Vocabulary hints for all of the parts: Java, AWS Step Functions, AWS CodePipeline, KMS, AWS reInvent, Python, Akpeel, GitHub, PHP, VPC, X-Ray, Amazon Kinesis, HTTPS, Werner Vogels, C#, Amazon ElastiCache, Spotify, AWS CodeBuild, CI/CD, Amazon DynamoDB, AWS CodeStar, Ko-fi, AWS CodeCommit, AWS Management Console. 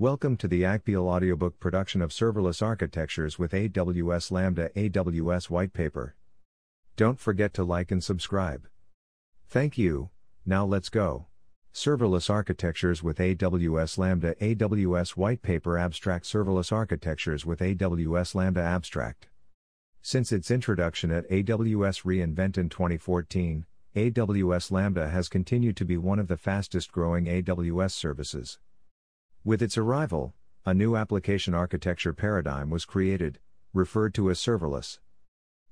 Welcome to the Akpeel audiobook production of Serverless Architectures with AWS Lambda AWS Whitepaper. Don't forget to like and subscribe. Thank you. Now let's go. Serverless Architectures with AWS Lambda AWS Whitepaper Abstract. Serverless Architectures with AWS Lambda Abstract. Since its introduction at AWS reInvent in 2014, AWS Lambda has continued to be one of the fastest growing AWS services. With its arrival, a new application architecture paradigm was created, referred to as serverless.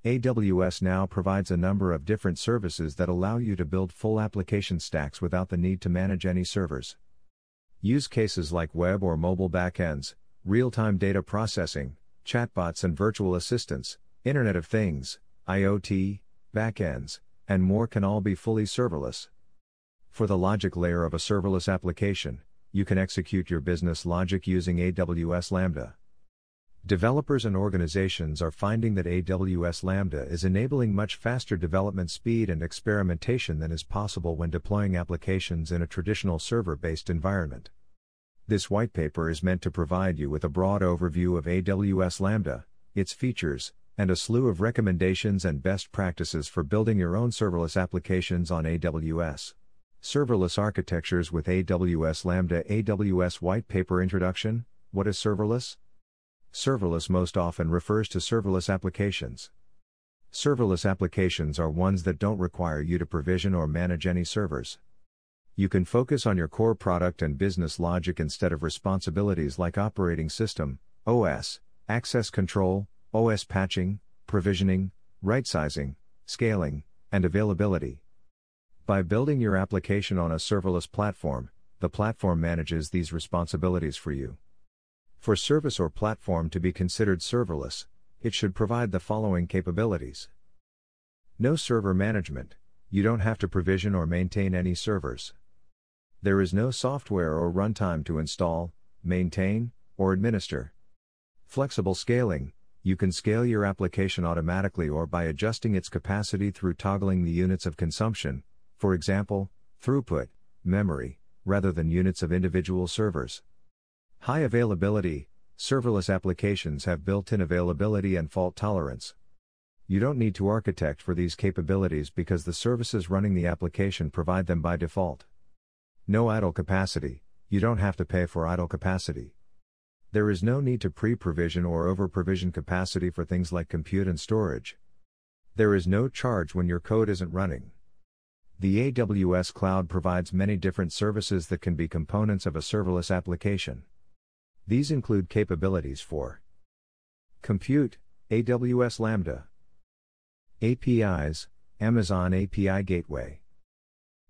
AWS now provides a number of different services that allow you to build full application stacks without the need to manage any servers. Use cases like web or mobile backends, real-time data processing, chatbots and virtual assistants, Internet of Things, IoT, backends, and more can all be fully serverless. For the logic layer of a serverless application, you can execute your business logic using AWS Lambda. Developers and organizations are finding that AWS Lambda is enabling much faster development speed and experimentation than is possible when deploying applications in a traditional server-based environment. This whitepaper is meant to provide you with a broad overview of AWS Lambda, its features, and a slew of recommendations and best practices for building your own serverless applications on AWS. Serverless Architectures with AWS Lambda AWS Whitepaper. Introduction. What is serverless? Serverless most often refers to serverless applications. Serverless applications are ones that don't require you to provision or manage any servers. You can focus on your core product and business logic instead of responsibilities like operating system, OS, access control, OS patching, provisioning, right-sizing, scaling, and availability. By building your application on a serverless platform, the platform manages these responsibilities for you. For service or platform to be considered serverless, it should provide the following capabilities. No server management. You don't have to provision or maintain any servers. There is no software or runtime to install, maintain, or administer. Flexible scaling. You can scale your application automatically or by adjusting its capacity through toggling the units of consumption, for example, throughput, memory, rather than units of individual servers. High availability. Serverless applications have built-in availability and fault tolerance. You don't need to architect for these capabilities because the services running the application provide them by default. No idle capacity. You don't have to pay for idle capacity. There is no need to pre-provision or over-provision capacity for things like compute and storage. There is no charge when your code isn't running. The AWS cloud provides many different services that can be components of a serverless application. These include capabilities for compute, AWS Lambda; APIs, Amazon API Gateway;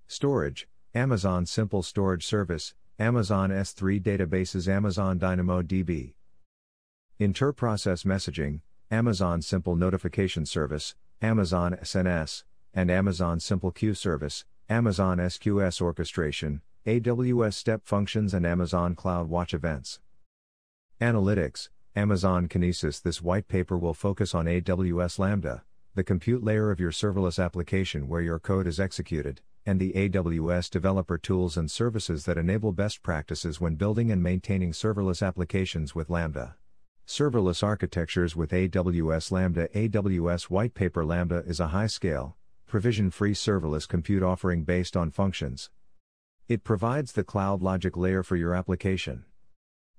storage, Amazon Simple Storage Service, Amazon S3 Databases, Amazon DynamoDB; inter-process messaging, Amazon Simple Notification Service, Amazon SNS, and Amazon Simple Queue Service, Amazon SQS Orchestration, AWS Step Functions, and Amazon CloudWatch Events; analytics, Amazon Kinesis. This whitepaper will focus on AWS Lambda, the compute layer of your serverless application where your code is executed, and the AWS developer tools and services that enable best practices when building and maintaining serverless applications with Lambda. Serverless Architectures with AWS Lambda AWS Whitepaper. Lambda is a high-scale, provision-free serverless compute offering based on functions. It provides the cloud logic layer for your application.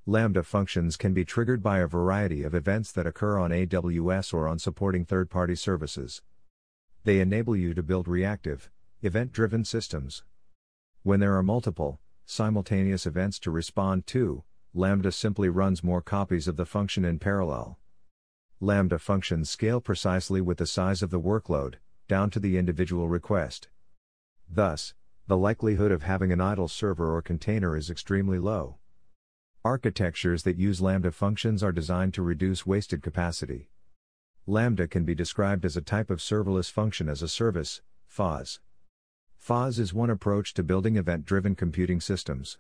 Lambda functions can be triggered by a variety of events that occur on AWS or on supporting third-party services. They enable you to build reactive, event-driven systems. When there are multiple, simultaneous events to respond to, Lambda simply runs more copies of the function in parallel. Lambda functions scale precisely with the size of the workload, down to the individual request. Thus, the likelihood of having an idle server or container is extremely low. Architectures that use Lambda functions are designed to reduce wasted capacity. Lambda can be described as a type of serverless function as a service, FaaS. FaaS is one approach to building event-driven computing systems.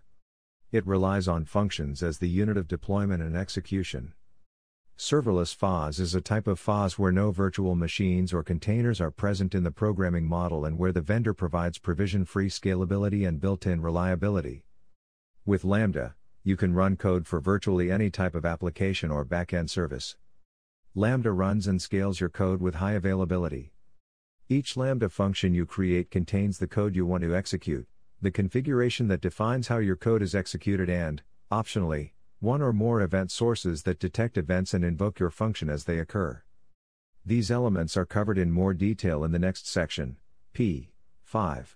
It relies on functions as the unit of deployment and execution. Serverless FaaS is a type of FaaS where no virtual machines or containers are present in the programming model and where the vendor provides provision-free scalability and built-in reliability. With Lambda, you can run code for virtually any type of application or backend service. Lambda runs and scales your code with high availability. Each Lambda function you create contains the code you want to execute, the configuration that defines how your code is executed and, optionally, one or more event sources that detect events and invoke your function as they occur. These elements are covered in more detail in the next section, P5.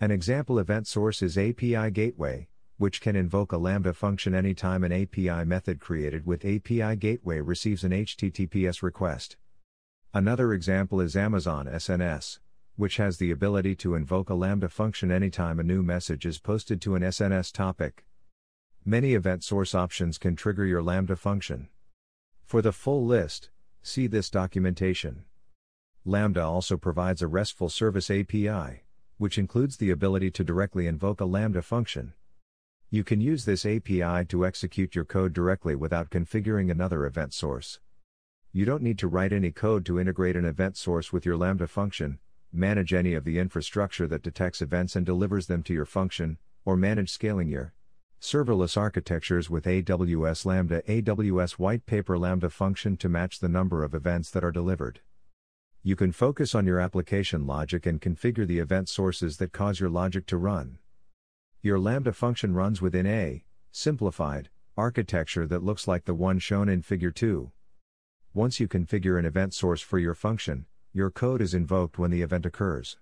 An example event source is API Gateway, which can invoke a Lambda function anytime an API method created with API Gateway receives an HTTPS request. Another example is Amazon SNS, which has the ability to invoke a Lambda function anytime a new message is posted to an SNS topic. Many event source options can trigger your Lambda function. For the full list, see this documentation. Lambda also provides a RESTful service API, which includes the ability to directly invoke a Lambda function. You can use this API to execute your code directly without configuring another event source. You don't need to write any code to integrate an event source with your Lambda function, manage any of the infrastructure that detects events and delivers them to your function, or manage scaling your serverless architectures with AWS Lambda. AWS White Paper Lambda function to match the number of events that are delivered. You can focus on your application logic and configure the event sources that cause your logic to run. Your Lambda function runs within a simplified architecture that looks like the one shown in Figure 2. Once you configure an event source for your function, your code is invoked when the event occurs.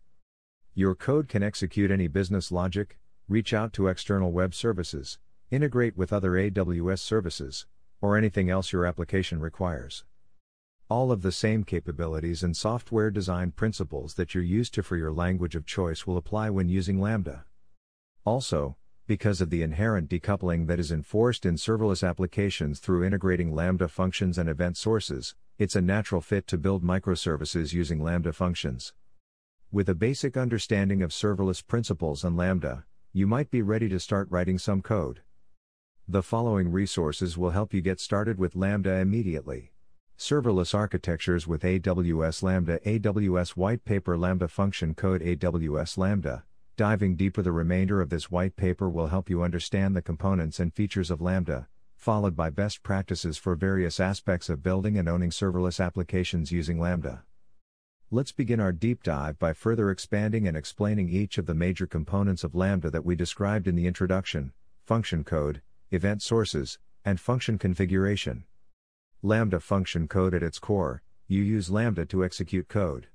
Your code can execute any business logic, reach out to external web services, integrate with other AWS services, or anything else your application requires. All of the same capabilities and software design principles that you're used to for your language of choice will apply when using Lambda. Also, because of the inherent decoupling that is enforced in serverless applications through integrating Lambda functions and event sources, it's a natural fit to build microservices using Lambda functions. With a basic understanding of serverless principles and Lambda, you might be ready to start writing some code. The following resources will help you get started with Lambda immediately. Serverless architectures with AWS Lambda. AWS White Paper Lambda Function Code. AWS Lambda. Diving deeper, the remainder of this white paper will help you understand the components and features of Lambda, followed by best practices for various aspects of building and owning serverless applications using Lambda. Let's begin our deep dive by further expanding and explaining each of the major components of Lambda that we described in the introduction: function code, event sources, and function configuration. Lambda function code. At its core, you use Lambda to execute code.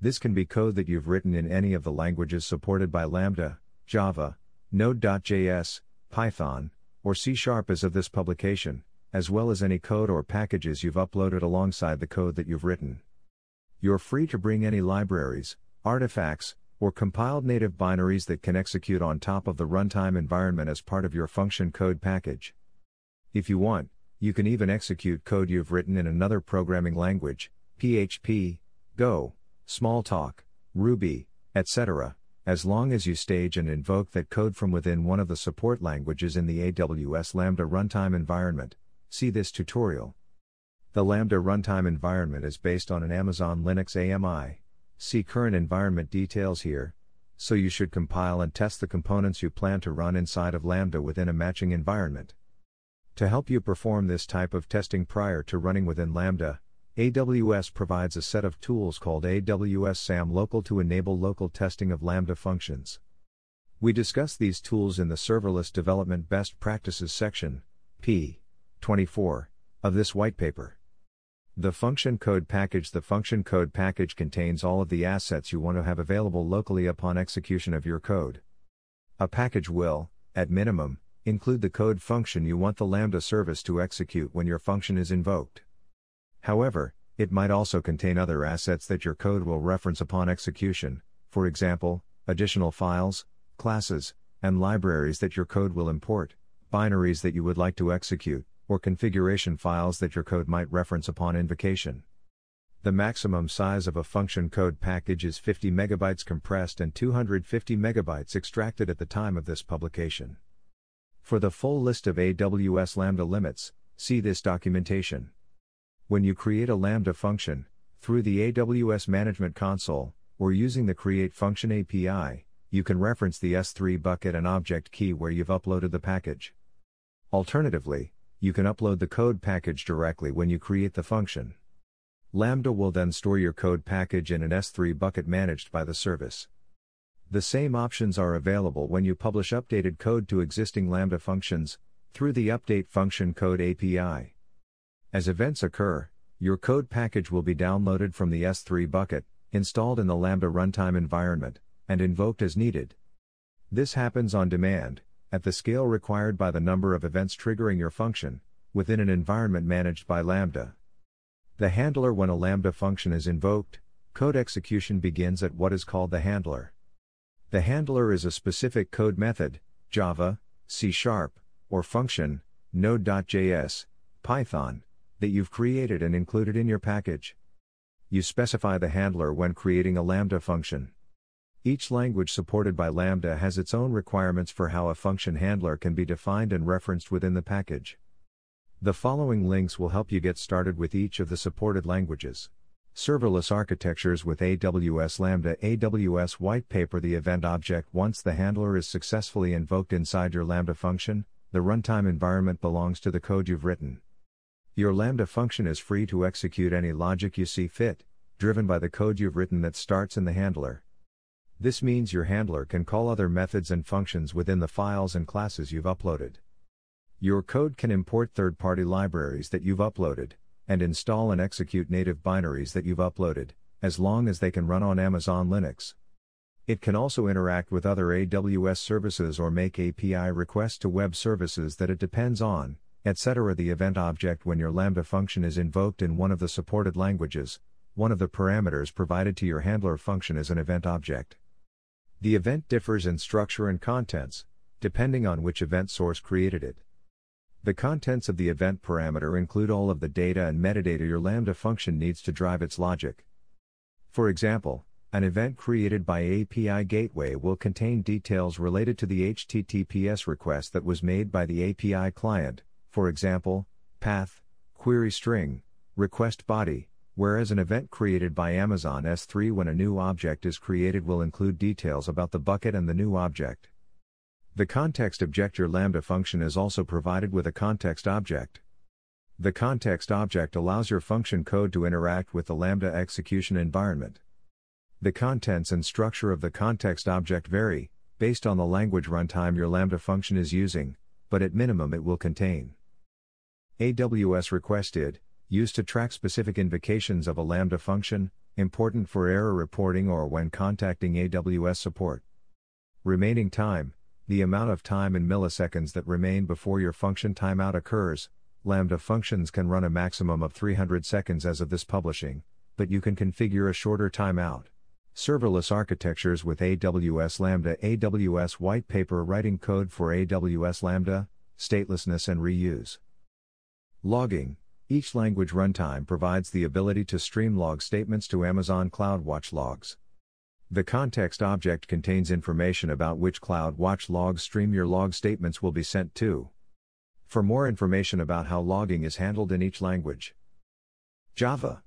This can be code that you've written in any of the languages supported by Lambda, Java, Node.js, Python, or C# as of this publication, as well as any code or packages you've uploaded alongside the code that you've written. You're free to bring any libraries, artifacts, or compiled native binaries that can execute on top of the runtime environment as part of your function code package. If you want, you can even execute code you've written in another programming language, PHP, Go, Smalltalk, Ruby, etc., as long as you stage and invoke that code from within one of the support languages in the AWS Lambda runtime environment. See this tutorial. The Lambda runtime environment is based on an Amazon Linux AMI. See current environment details here. So you should compile and test the components you plan to run inside of Lambda within a matching environment. To help you perform this type of testing prior to running within Lambda, AWS provides a set of tools called AWS SAM Local to enable local testing of Lambda functions. We discuss these tools in the Serverless Development Best Practices section, P24, of this white paper. The function code package. The function code package contains all of the assets you want to have available locally upon execution of your code. A package will, at minimum, include the code function you want the Lambda service to execute when your function is invoked. However, it might also contain other assets that your code will reference upon execution, for example, additional files, classes, and libraries that your code will import, binaries that you would like to execute, or configuration files that your code might reference upon invocation. The maximum size of a function code package is 50 megabytes compressed and 250 megabytes extracted at the time of this publication. For the full list of AWS Lambda limits, see this documentation. When you create a Lambda function, through the AWS Management Console, or using the Create Function API, you can reference the S3 bucket and object key where you've uploaded the package. Alternatively, you can upload the code package directly when you create the function. Lambda will then store your code package in an S3 bucket managed by the service. The same options are available when you publish updated code to existing Lambda functions, through the Update Function Code API. As events occur, your code package will be downloaded from the S3 bucket, installed in the Lambda runtime environment, and invoked as needed. This happens on demand, at the scale required by the number of events triggering your function, within an environment managed by Lambda. The handler: when a Lambda function is invoked, code execution begins at what is called the handler. The handler is a specific code method, Java, C#, or function, Node.js, Python, that you've created and included in your package. You specify the handler when creating a Lambda function. Each language supported by Lambda has its own requirements for how a function handler can be defined and referenced within the package. The following links will help you get started with each of the supported languages. Serverless Architectures with AWS Lambda. AWS White Paper. The event object: once the handler is successfully invoked inside your Lambda function, the runtime environment belongs to the code you've written. Your Lambda function is free to execute any logic you see fit, driven by the code you've written that starts in the handler. This means your handler can call other methods and functions within the files and classes you've uploaded. Your code can import third-party libraries that you've uploaded, and install and execute native binaries that you've uploaded, as long as they can run on Amazon Linux. It can also interact with other AWS services or make API requests to web services that it depends on, etc. The event object: when your Lambda function is invoked in one of the supported languages, one of the parameters provided to your handler function is an event object. The event differs in structure and contents, depending on which event source created it. The contents of the event parameter include all of the data and metadata your Lambda function needs to drive its logic. For example, an event created by API Gateway will contain details related to the HTTPS request that was made by the API client, for example, path, query string, request body, whereas an event created by Amazon S3 when a new object is created will include details about the bucket and the new object. The context object: your Lambda function is also provided with a context object. The context object allows your function code to interact with the Lambda execution environment. The contents and structure of the context object vary, based on the language runtime your Lambda function is using, but at minimum it will contain. AWS requested, used to track specific invocations of a Lambda function, important for error reporting or when contacting AWS support. Remaining time: the amount of time in milliseconds that remain before your function timeout occurs. Lambda functions can run a maximum of 300 seconds as of this publishing, but you can configure a shorter timeout. Serverless Architectures with AWS Lambda. AWS White Paper. Writing code for AWS Lambda, statelessness and reuse. Logging. Each language runtime provides the ability to stream log statements to Amazon CloudWatch logs. The context object contains information about which CloudWatch log stream your log statements will be sent to. For more information about how logging is handled in each language: Java,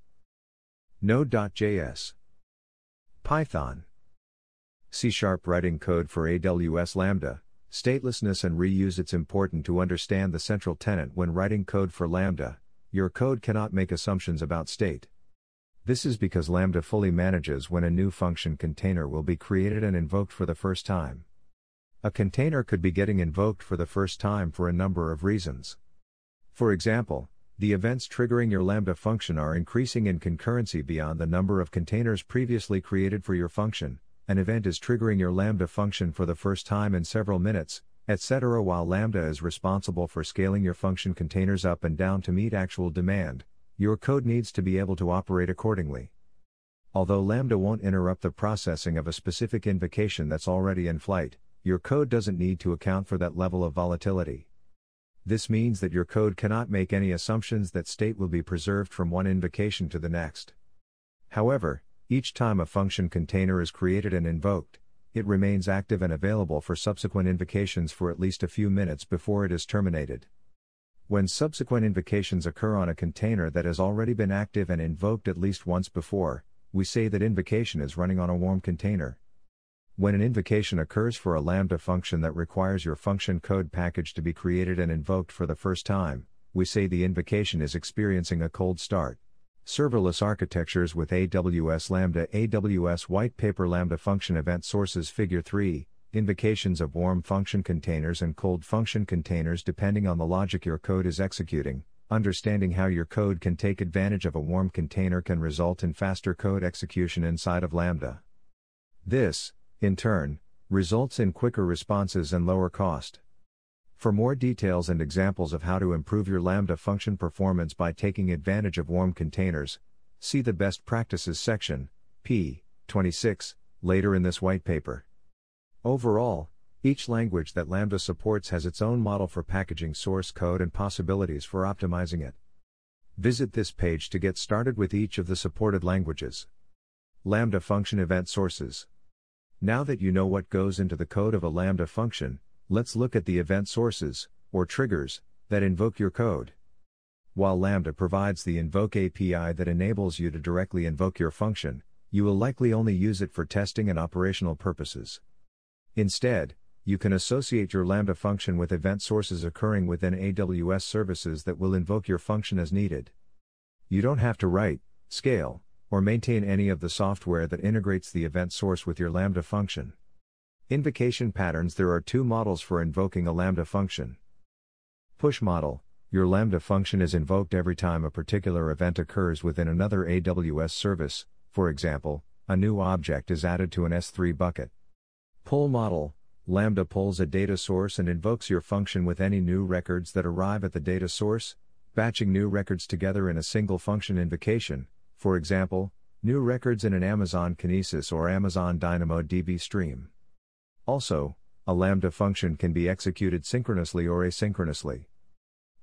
Node.js, Python, C#. Writing code for AWS Lambda, statelessness and reuse. It's important to understand the central tenet when writing code for Lambda: your code cannot make assumptions about state. This is because Lambda fully manages when a new function container will be created and invoked for the first time. A container could be getting invoked for the first time for a number of reasons. For example, the events triggering your Lambda function are increasing in concurrency beyond the number of containers previously created for your function, an event is triggering your Lambda function for the first time in several minutes, etc. While Lambda is responsible for scaling your function containers up and down to meet actual demand, your code needs to be able to operate accordingly. Although Lambda won't interrupt the processing of a specific invocation that's already in flight, your code doesn't need to account for that level of volatility. This means that your code cannot make any assumptions that state will be preserved from one invocation to the next. However, each time a function container is created and invoked, it remains active and available for subsequent invocations for at least a few minutes before it is terminated. When subsequent invocations occur on a container that has already been active and invoked at least once before, we say that invocation is running on a warm container. When an invocation occurs for a Lambda function that requires your function code package to be created and invoked for the first time, we say the invocation is experiencing a cold start. Serverless architectures with AWS Lambda, AWS White Paper Lambda function event sources Figure 3, invocations of warm function containers and cold function containers depending on the logic your code is executing. Understanding how your code can take advantage of a warm container can result in faster code execution inside of Lambda. This, in turn, results in quicker responses and lower cost. For more details and examples of how to improve your Lambda function performance by taking advantage of warm containers, see the Best Practices section, p. 26, later in this white paper. Overall, each language that Lambda supports has its own model for packaging source code and possibilities for optimizing it. Visit this page to get started with each of the supported languages. Lambda function event sources. Now that you know what goes into the code of a Lambda function, let's look at the event sources, or triggers, that invoke your code. While Lambda provides the invoke API that enables you to directly invoke your function, you will likely only use it for testing and operational purposes. Instead, you can associate your Lambda function with event sources occurring within AWS services that will invoke your function as needed. You don't have to write, scale, or maintain any of the software that integrates the event source with your Lambda function. Invocation patterns. There are two models for invoking a Lambda function. Push model: your Lambda function is invoked every time a particular event occurs within another AWS service. For example, a new object is added to an S3 bucket. Pull model: Lambda pulls a data source and invokes your function with any new records that arrive at the data source, batching new records together in a single function invocation. For example, new records in an Amazon Kinesis or Amazon DynamoDB stream. Also, a Lambda function can be executed synchronously or asynchronously.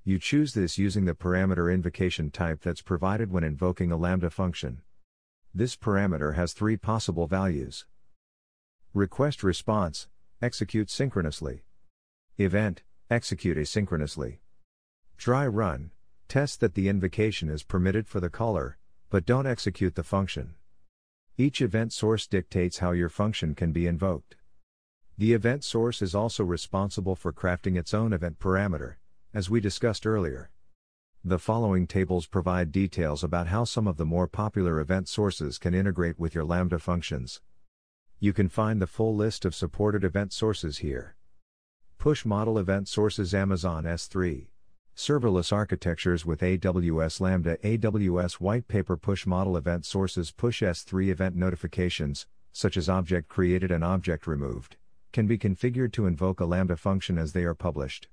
You choose this using the parameter invocation type that's provided when invoking a Lambda function. This parameter has three possible values. Request response, execute synchronously. Event, execute asynchronously. Try run, test that the invocation is permitted for the caller, but don't execute the function. Each event source dictates how your function can be invoked. The event source is also responsible for crafting its own event parameter, as we discussed earlier. The following tables provide details about how some of the more popular event sources can integrate with your Lambda functions. You can find the full list of supported event sources here. Push model event sources. Amazon S3. Serverless architectures with AWS Lambda. AWS White Paper. Push model event sources. Push S3 event notifications, such as object created and object removed, can be configured to invoke a Lambda function as they are published.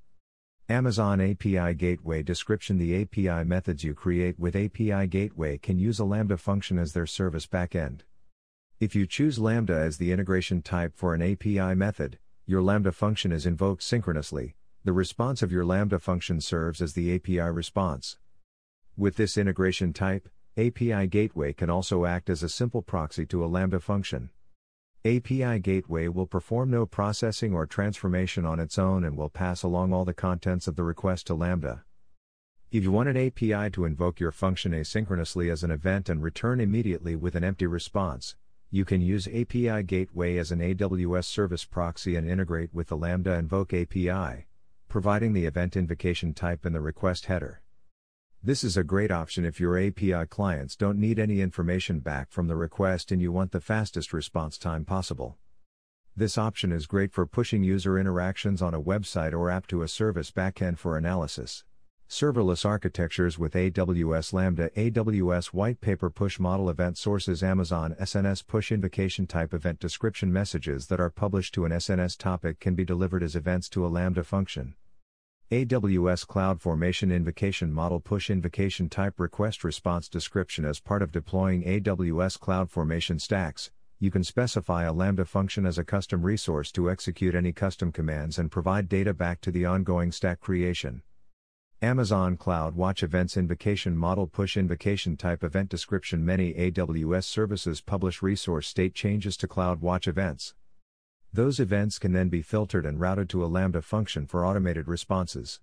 Amazon API Gateway description. The API methods you create with API Gateway can use a Lambda function as their service backend. If you choose Lambda as the integration type for an API method, your Lambda function is invoked synchronously. The response of your Lambda function serves as the API response. With this integration type, API Gateway can also act as a simple proxy to a Lambda function. API Gateway will perform no processing or transformation on its own and will pass along all the contents of the request to Lambda. If you want an API to invoke your function asynchronously as an event and return immediately with an empty response, you can use API Gateway as an AWS service proxy and integrate with the Lambda invoke API, providing the event invocation type in the request header. This is a great option if your API clients don't need any information back from the request and you want the fastest response time possible. This option is great for pushing user interactions on a website or app to a service backend for analysis. Serverless architectures with AWS Lambda. AWS White Paper. Push model event sources. Amazon SNS. Push invocation type. Event description. Messages that are published to an SNS topic can be delivered as events to a Lambda function. AWS CloudFormation. Invocation model. Push invocation type. Request response description. As part of deploying AWS CloudFormation stacks, you can specify a Lambda function as a custom resource to execute any custom commands and provide data back to the ongoing stack creation. Amazon CloudWatch Events. Invocation model. Push invocation type. Event description. Many AWS services publish resource state changes to CloudWatch events. Those events can then be filtered and routed to a Lambda function for automated responses.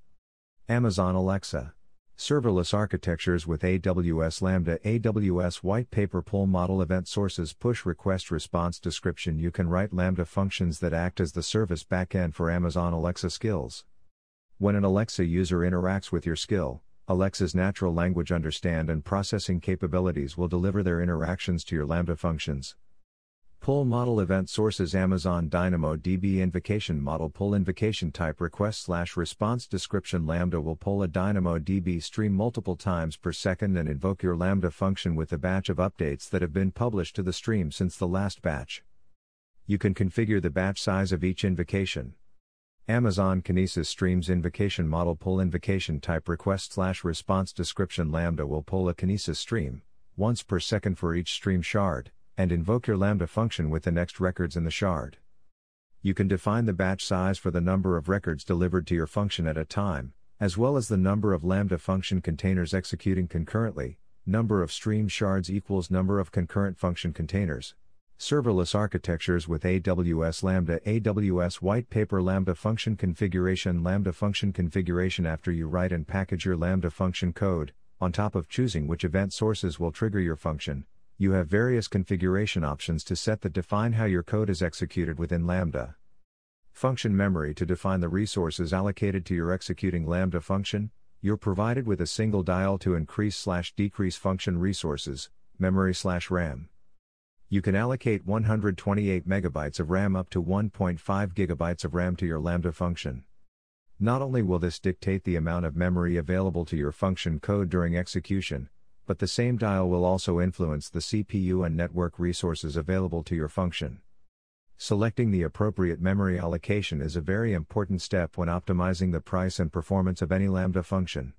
Amazon Alexa. serverless architectures with AWS Lambda, AWS white paper, pull model, event sources, push request response, description. You can write Lambda functions that act as the service backend for Amazon Alexa skills. When an Alexa user interacts with your skill, Alexa's natural language understand and processing capabilities will deliver their interactions to your Lambda functions. Pull model, event sources, Amazon DynamoDB invocation model, pull invocation type, request/response, description. Lambda will pull a DynamoDB stream multiple times per second and invoke your Lambda function with a batch of updates that have been published to the stream since the last batch. You can configure the batch size of each invocation. Amazon Kinesis streams invocation model, pull invocation type, request/response, description. Lambda will pull a Kinesis stream once per second for each stream shard and invoke your Lambda function with the next records in the shard. You can define the batch size for the number of records delivered to your function at a time, as well as the number of Lambda function containers executing concurrently. Number of stream shards equals number of concurrent function containers. Serverless architectures with AWS Lambda, AWS white paper, Lambda function configuration. Lambda function configuration: after you write and package your Lambda function code, on top of choosing which event sources will trigger your function, you have various configuration options to set that define how your code is executed within Lambda. Function memory: to define the resources allocated to your executing Lambda function, you're provided with a single dial to increase/decrease function resources, memory/RAM. You can allocate 128 MB of RAM up to 1.5 GB of RAM to your Lambda function. Not only will this dictate the amount of memory available to your function code during execution, but the same dial will also influence the CPU and network resources available to your function. Selecting the appropriate memory allocation is a very important step when optimizing the price and performance of any Lambda function.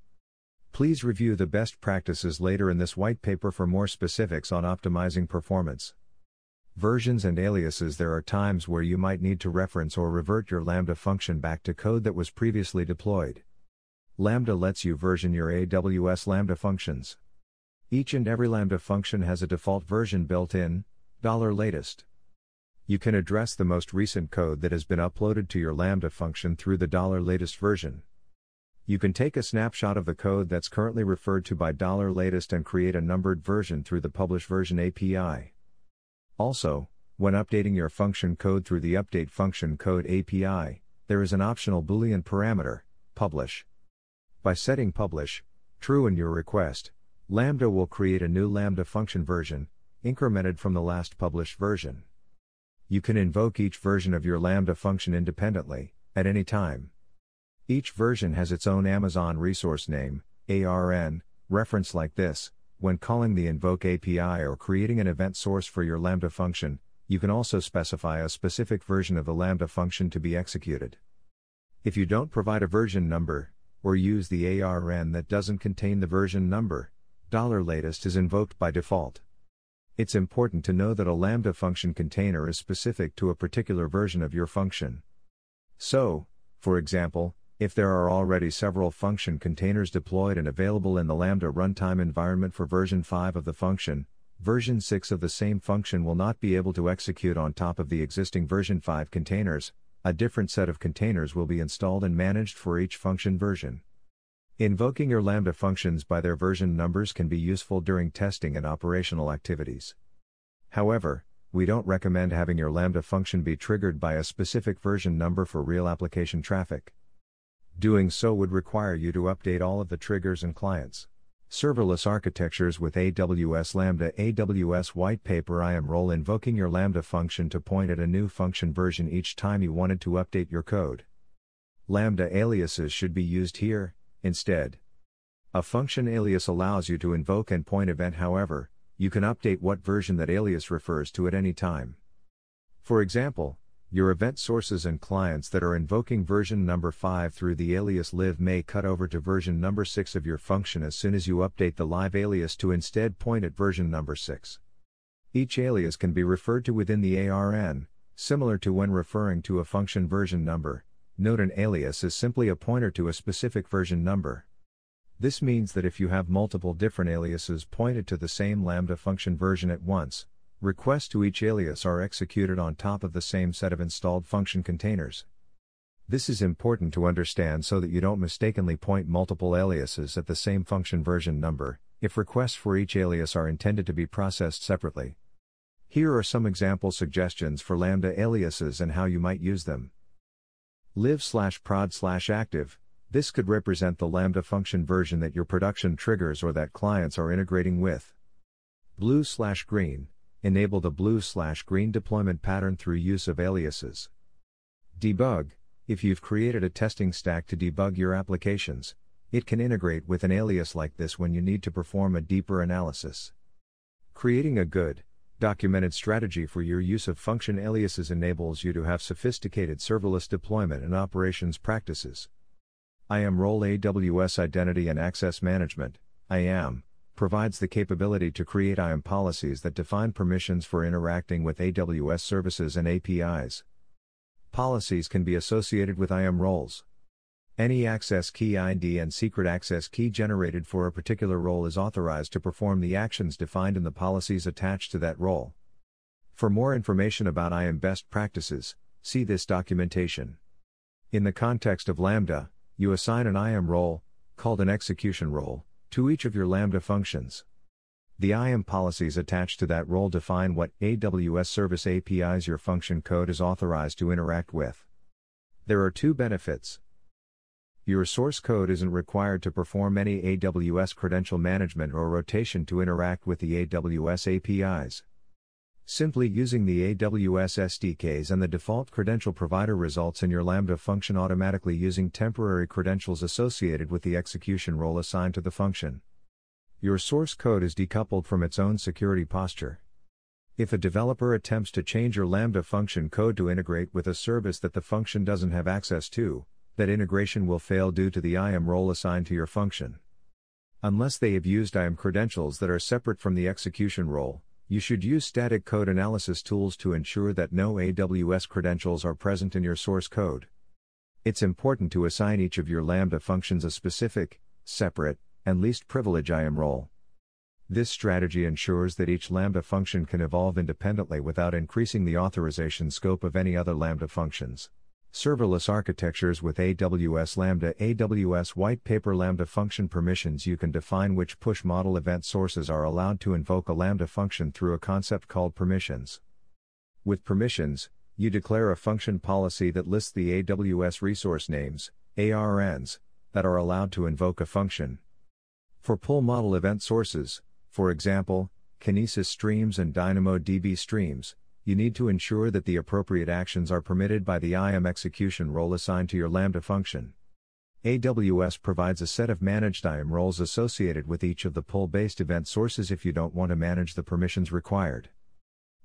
Please review the best practices later in this white paper for more specifics on optimizing performance. Versions and aliases: there are times where you might need to reference or revert your Lambda function back to code that was previously deployed. Lambda lets you version your AWS Lambda functions. Each and every Lambda function has a default version built in, $latest. You can address the most recent code that has been uploaded to your Lambda function through the $latest version. You can take a snapshot of the code that's currently referred to by $latest and create a numbered version through the Publish Version API. Also, when updating your function code through the Update Function Code API, there is an optional Boolean parameter, publish. By setting publish true in your request, Lambda will create a new Lambda function version, incremented from the last published version. You can invoke each version of your Lambda function independently, at any time. Each version has its own Amazon resource name, ARN, reference like this. When calling the invoke API or creating an event source for your Lambda function, you can also specify a specific version of the Lambda function to be executed. If you don't provide a version number, or use the ARN that doesn't contain the version number, $latest is invoked by default. It's important to know that a Lambda function container is specific to a particular version of your function. So, for example, if there are already several function containers deployed and available in the Lambda runtime environment for version 5 of the function, version 6 of the same function will not be able to execute on top of the existing version 5 containers. A different set of containers will be installed and managed for each function version. Invoking your Lambda functions by their version numbers can be useful during testing and operational activities. However, we don't recommend having your Lambda function be triggered by a specific version number for real application traffic. Doing so would require you to update all of the triggers and clients. Serverless architectures with AWS Lambda, AWS white paper. I am role invoking your Lambda function to point at a new function version each time you wanted to update your code. Lambda aliases should be used here, instead. A function alias allows you to invoke and point event. However, you can update what version that alias refers to at any time. For example, your event sources and clients that are invoking version number 5 through the alias live may cut over to version number 6 of your function as soon as you update the live alias to instead point at version number 6. Each alias can be referred to within the ARN, similar to when referring to a function version number. Note an alias is simply a pointer to a specific version number. This means that if you have multiple different aliases pointed to the same Lambda function version at once, requests to each alias are executed on top of the same set of installed function containers. This is important to understand so that you don't mistakenly point multiple aliases at the same function version number, if requests for each alias are intended to be processed separately. Here are some example suggestions for Lambda aliases and how you might use them. Live/prod/active, this could represent the Lambda function version that your production triggers or that clients are integrating with. Blue/green, enable the blue/green deployment pattern through use of aliases. Debug, if you've created a testing stack to debug your applications, it can integrate with an alias like this when you need to perform a deeper analysis. Creating a good, documented strategy for your use of function aliases enables you to have sophisticated serverless deployment and operations practices. IAM role AWS Identity and Access Management, IAM, provides the capability to create IAM policies that define permissions for interacting with AWS services and APIs. Policies can be associated with IAM roles. Any access key ID and secret access key generated for a particular role is authorized to perform the actions defined in the policies attached to that role. For more information about IAM best practices, see this documentation. In the context of Lambda, you assign an IAM role, called an execution role, to each of your Lambda functions. The IAM policies attached to that role define what AWS service APIs your function code is authorized to interact with. There are two benefits. Your source code isn't required to perform any AWS credential management or rotation to interact with the AWS APIs. Simply using the AWS SDKs and the default credential provider results in your Lambda function automatically using temporary credentials associated with the execution role assigned to the function. Your source code is decoupled from its own security posture. If a developer attempts to change your Lambda function code to integrate with a service that the function doesn't have access to, that integration will fail due to the IAM role assigned to your function. Unless they have used IAM credentials that are separate from the execution role, you should use static code analysis tools to ensure that no AWS credentials are present in your source code. It's important to assign each of your Lambda functions a specific, separate, and least privilege IAM role. This strategy ensures that each Lambda function can evolve independently without increasing the authorization scope of any other Lambda functions. Serverless architectures with AWS Lambda, AWS White Paper Lambda function permissions. You can define which push model event sources are allowed to invoke a Lambda function through a concept called permissions. With permissions, you declare a function policy that lists the AWS resource names, ARNs, that are allowed to invoke a function. For pull model event sources, for example, Kinesis streams and DynamoDB streams, you need to ensure that the appropriate actions are permitted by the IAM execution role assigned to your Lambda function. AWS provides a set of managed IAM roles associated with each of the pull-based event sources if you don't want to manage the permissions required.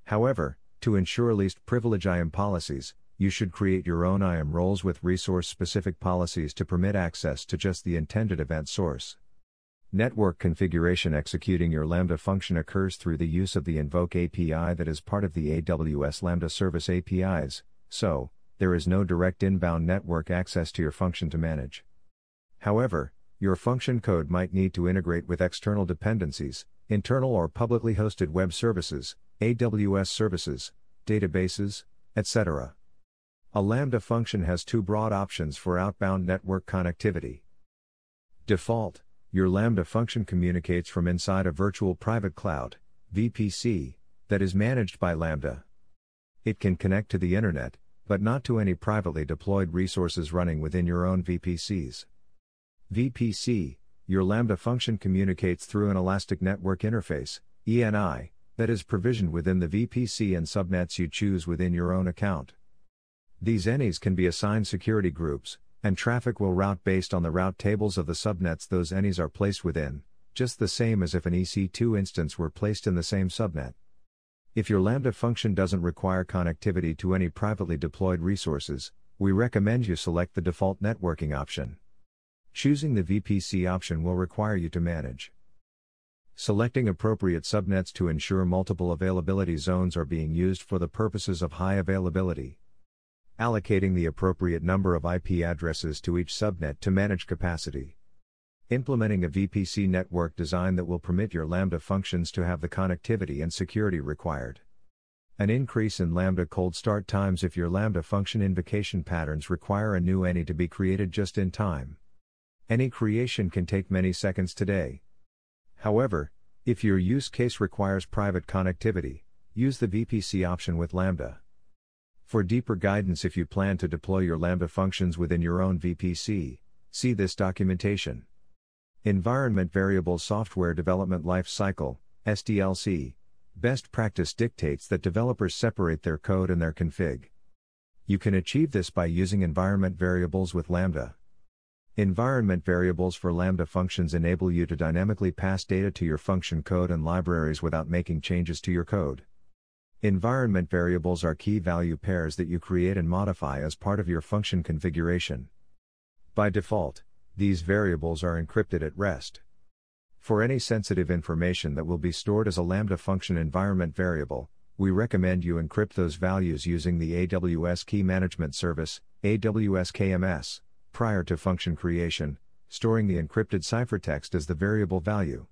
However, to ensure least privilege IAM policies, you should create your own IAM roles with resource-specific policies to permit access to just the intended event source. Network configuration. Executing your Lambda function occurs through the use of the invoke API that is part of the AWS Lambda service APIs, so, there is no direct inbound network access to your function to manage. However, your function code might need to integrate with external dependencies, internal or publicly hosted web services, AWS services, databases, etc. A Lambda function has two broad options for outbound network connectivity. Default. Your Lambda function communicates from inside a virtual private cloud, VPC, that is managed by Lambda. It can connect to the internet, but not to any privately deployed resources running within your own VPCs. VPC, your Lambda function communicates through an elastic network interface, ENI, that is provisioned within the VPC and subnets you choose within your own account. These ENIs can be assigned security groups, and traffic will route based on the route tables of the subnets those ENIs are placed within, just the same as if an EC2 instance were placed in the same subnet. If your Lambda function doesn't require connectivity to any privately deployed resources, we recommend you select the default networking option. Choosing the VPC option will require you to manage selecting appropriate subnets to ensure multiple availability zones are being used for the purposes of high availability. Allocating the appropriate number of IP addresses to each subnet to manage capacity. Implementing a VPC network design that will permit your Lambda functions to have the connectivity and security required. an increase in Lambda cold start times if your Lambda function invocation patterns require a new any to be created just in time. Any creation can take many seconds today. However, if your use case requires private connectivity, use the VPC option with Lambda. For deeper guidance if you plan to deploy your Lambda functions within your own VPC, see this documentation. Environment Variable Software Development Lifecycle, SDLC, best practice dictates that developers separate their code and their config. You can achieve this by using environment variables with Lambda. Environment variables for Lambda functions enable you to dynamically pass data to your function code and libraries without making changes to your code. Environment variables are key value pairs that you create and modify as part of your function configuration. By default, these variables are encrypted at rest. For any sensitive information that will be stored as a Lambda function environment variable, we recommend you encrypt those values using the AWS Key Management Service, AWS KMS, prior to function creation, storing the encrypted ciphertext as the variable value.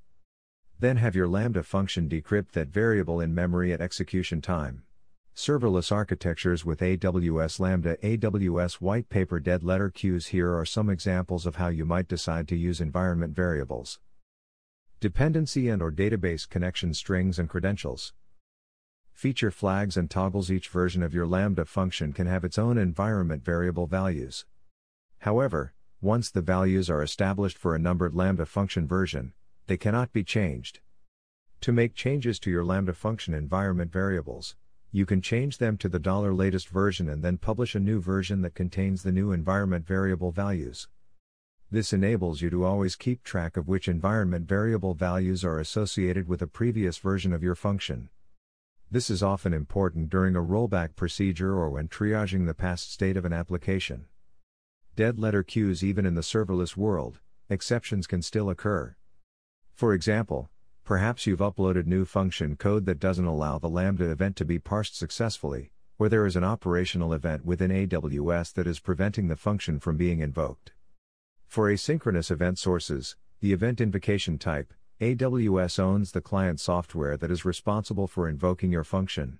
Then have your Lambda function decrypt that variable in memory at execution time. Serverless architectures with AWS Lambda. AWS White Paper Dead Letter Queues. Here are some examples of how you might decide to use environment variables. Dependency and/or database connection strings and credentials. Feature flags and toggles. Each version of your Lambda function can have its own environment variable values. However, once the values are established for a numbered Lambda function version, they cannot be changed. To make changes to your Lambda function environment variables, you can change them to the $latest version and then publish a new version that contains the new environment variable values. This enables you to always keep track of which environment variable values are associated with a previous version of your function. This is often important during a rollback procedure or when triaging the past state of an application. Dead letter queues. Even in the serverless world, exceptions can still occur. For example, perhaps you've uploaded new function code that doesn't allow the Lambda event to be parsed successfully, or there is an operational event within AWS that is preventing the function from being invoked. For asynchronous event sources, the event invocation type, AWS owns the client software that is responsible for invoking your function.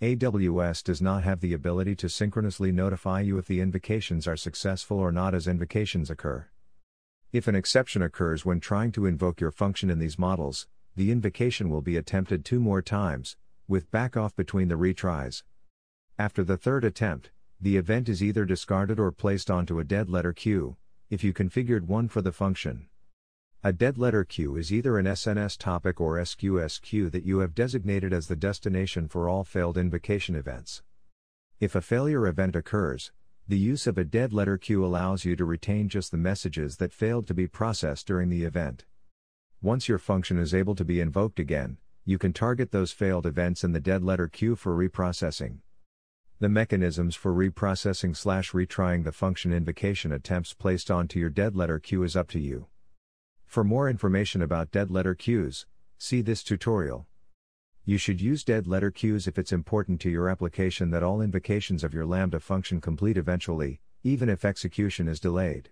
AWS does not have the ability to synchronously notify you if the invocations are successful or not as invocations occur. If an exception occurs when trying to invoke your function in these models, the invocation will be attempted 2 more times, with backoff between the retries. After the 3rd attempt, the event is either discarded or placed onto a dead letter queue, if you configured one for the function. A dead letter queue is either an SNS topic or SQS queue that you have designated as the destination for all failed invocation events. If a failure event occurs, the use of a dead letter queue allows you to retain just the messages that failed to be processed during the event. Once your function is able to be invoked again, you can target those failed events in the dead letter queue for reprocessing. The mechanisms for reprocessing/retrying the function invocation attempts placed onto your dead letter queue is up to you. For more information about dead letter queues, see this tutorial. You should use dead letter queues if it's important to your application that all invocations of your Lambda function complete eventually, even if execution is delayed.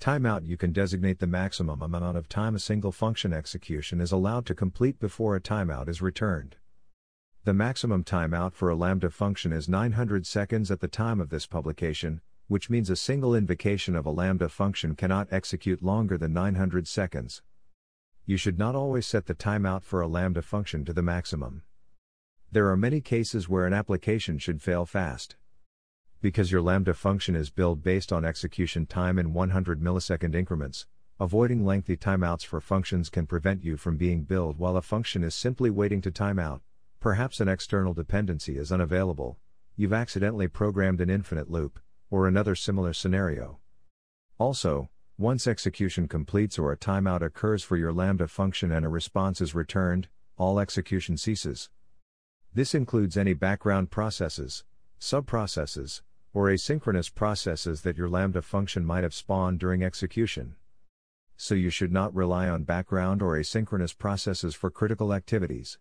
Timeout. You can designate the maximum amount of time a single function execution is allowed to complete before a timeout is returned. The maximum timeout for a Lambda function is 900 seconds at the time of this publication, which means a single invocation of a Lambda function cannot execute longer than 900 seconds. You should not always set the timeout for a Lambda function to the maximum. There are many cases where an application should fail fast. Because your Lambda function is billed based on execution time in 100 millisecond increments, avoiding lengthy timeouts for functions can prevent you from being billed while a function is simply waiting to timeout. Perhaps an external dependency is unavailable, you've accidentally programmed an infinite loop, or another similar scenario. Also, once execution completes or a timeout occurs for your Lambda function and a response is returned, all execution ceases. This includes any background processes, subprocesses, or asynchronous processes that your Lambda function might have spawned during execution. So you should not rely on background or asynchronous processes for critical activities.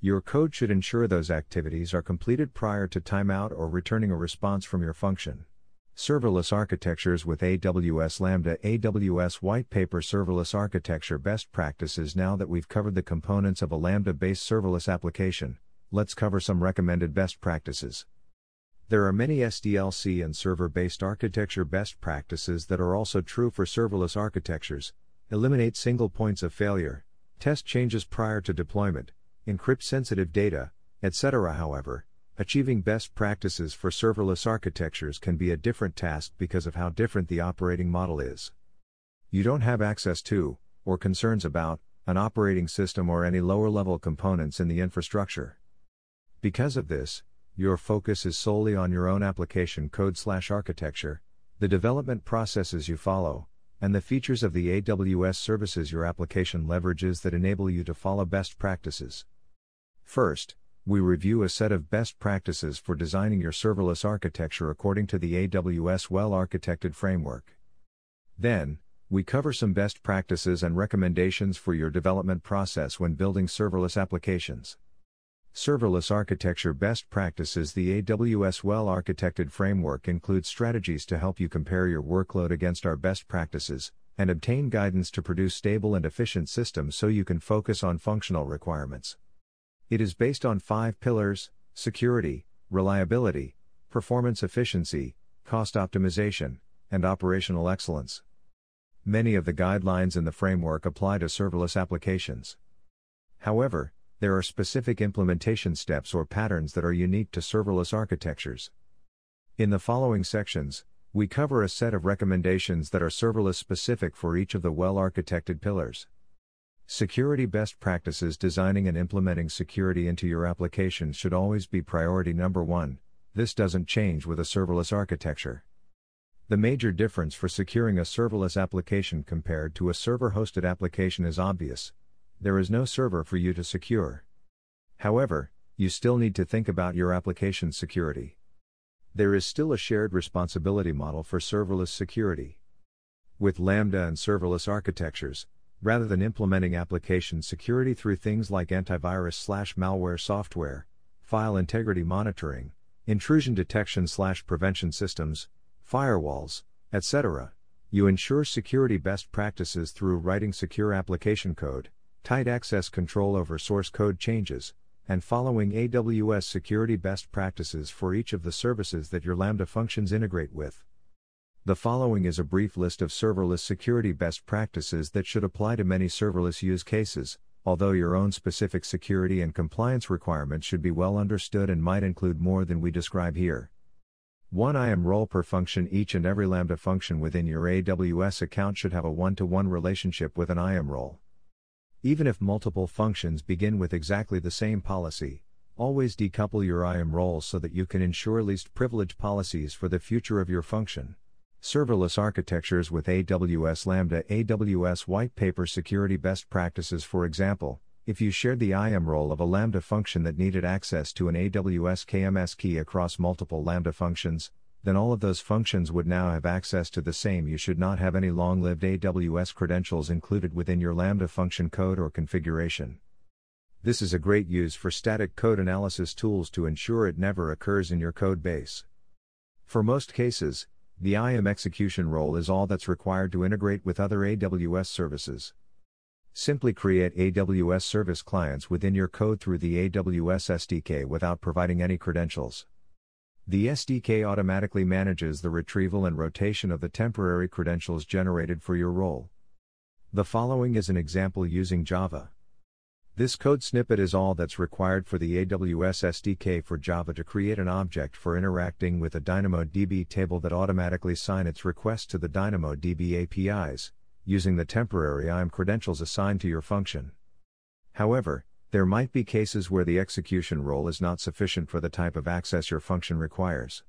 Your code should ensure those activities are completed prior to timeout or returning a response from your function. Serverless architectures with AWS Lambda. AWS White Paper Serverless Architecture Best Practices. Now that we've covered the components of a Lambda-based serverless application, let's cover some recommended best practices. There are many SDLC and server-based architecture best practices that are also true for serverless architectures. Eliminate single points of failure, test changes prior to deployment, encrypt sensitive data, etc. However, achieving best practices for serverless architectures can be a different task because of how different the operating model is. You don't have access to, or concerns about, an operating system or any lower-level components in the infrastructure. Because of this, your focus is solely on your own application code/architecture, the development processes you follow, and the features of the AWS services your application leverages that enable you to follow best practices. First, we review a set of best practices for designing your serverless architecture according to the AWS well-architected framework. Then, we cover some best practices and recommendations for your development process when building serverless applications. Serverless architecture best practices. The AWS well-architected framework includes strategies to help you compare your workload against our best practices, and obtain guidance to produce stable and efficient systems so you can focus on functional requirements. It is based on 5 pillars: security, reliability, performance efficiency, cost optimization, and operational excellence. Many of the guidelines in the framework apply to serverless applications. However, there are specific implementation steps or patterns that are unique to serverless architectures. In the following sections, we cover a set of recommendations that are serverless specific for each of the well-architected pillars. Security best practices. Designing and implementing security into your application should always be priority number 1. This doesn't change with a serverless architecture. The major difference for securing a serverless application compared to a server-hosted application is obvious. There is no server for you to secure. However, you still need to think about your application's security. There is still a shared responsibility model for serverless security. With Lambda and serverless architectures, rather than implementing application security through things like antivirus/malware software, file integrity monitoring, intrusion detection/prevention systems, firewalls, etc., you ensure security best practices through writing secure application code, tight access control over source code changes, and following AWS security best practices for each of the services that your Lambda functions integrate with. The following is a brief list of serverless security best practices that should apply to many serverless use cases, although your own specific security and compliance requirements should be well understood and might include more than we describe here. 1. Role per function. Each and every Lambda function within your AWS account should have a one-to-one relationship with an IAM role. Even if multiple functions begin with exactly the same policy, always decouple your IAM roles so that you can ensure least privilege policies for the future of your function. Serverless architectures with AWS Lambda. AWS White Paper Security Best Practices. For example, if you shared the IAM role of a Lambda function that needed access to an AWS KMS key across multiple Lambda functions, then all of those functions would now have access to the same. You should not have any long-lived AWS credentials included within your Lambda function code or configuration. This is a great use for static code analysis tools to ensure it never occurs in your code base. For most cases, the IAM execution role is all that's required to integrate with other AWS services. Simply create AWS service clients within your code through the AWS SDK without providing any credentials. The SDK automatically manages the retrieval and rotation of the temporary credentials generated for your role. The following is an example using Java. This code snippet is all that's required for the AWS SDK for Java to create an object for interacting with a DynamoDB table that automatically assigns its request to the DynamoDB APIs, using the temporary IAM credentials assigned to your function. However, there might be cases where the execution role is not sufficient for the type of access your function requires.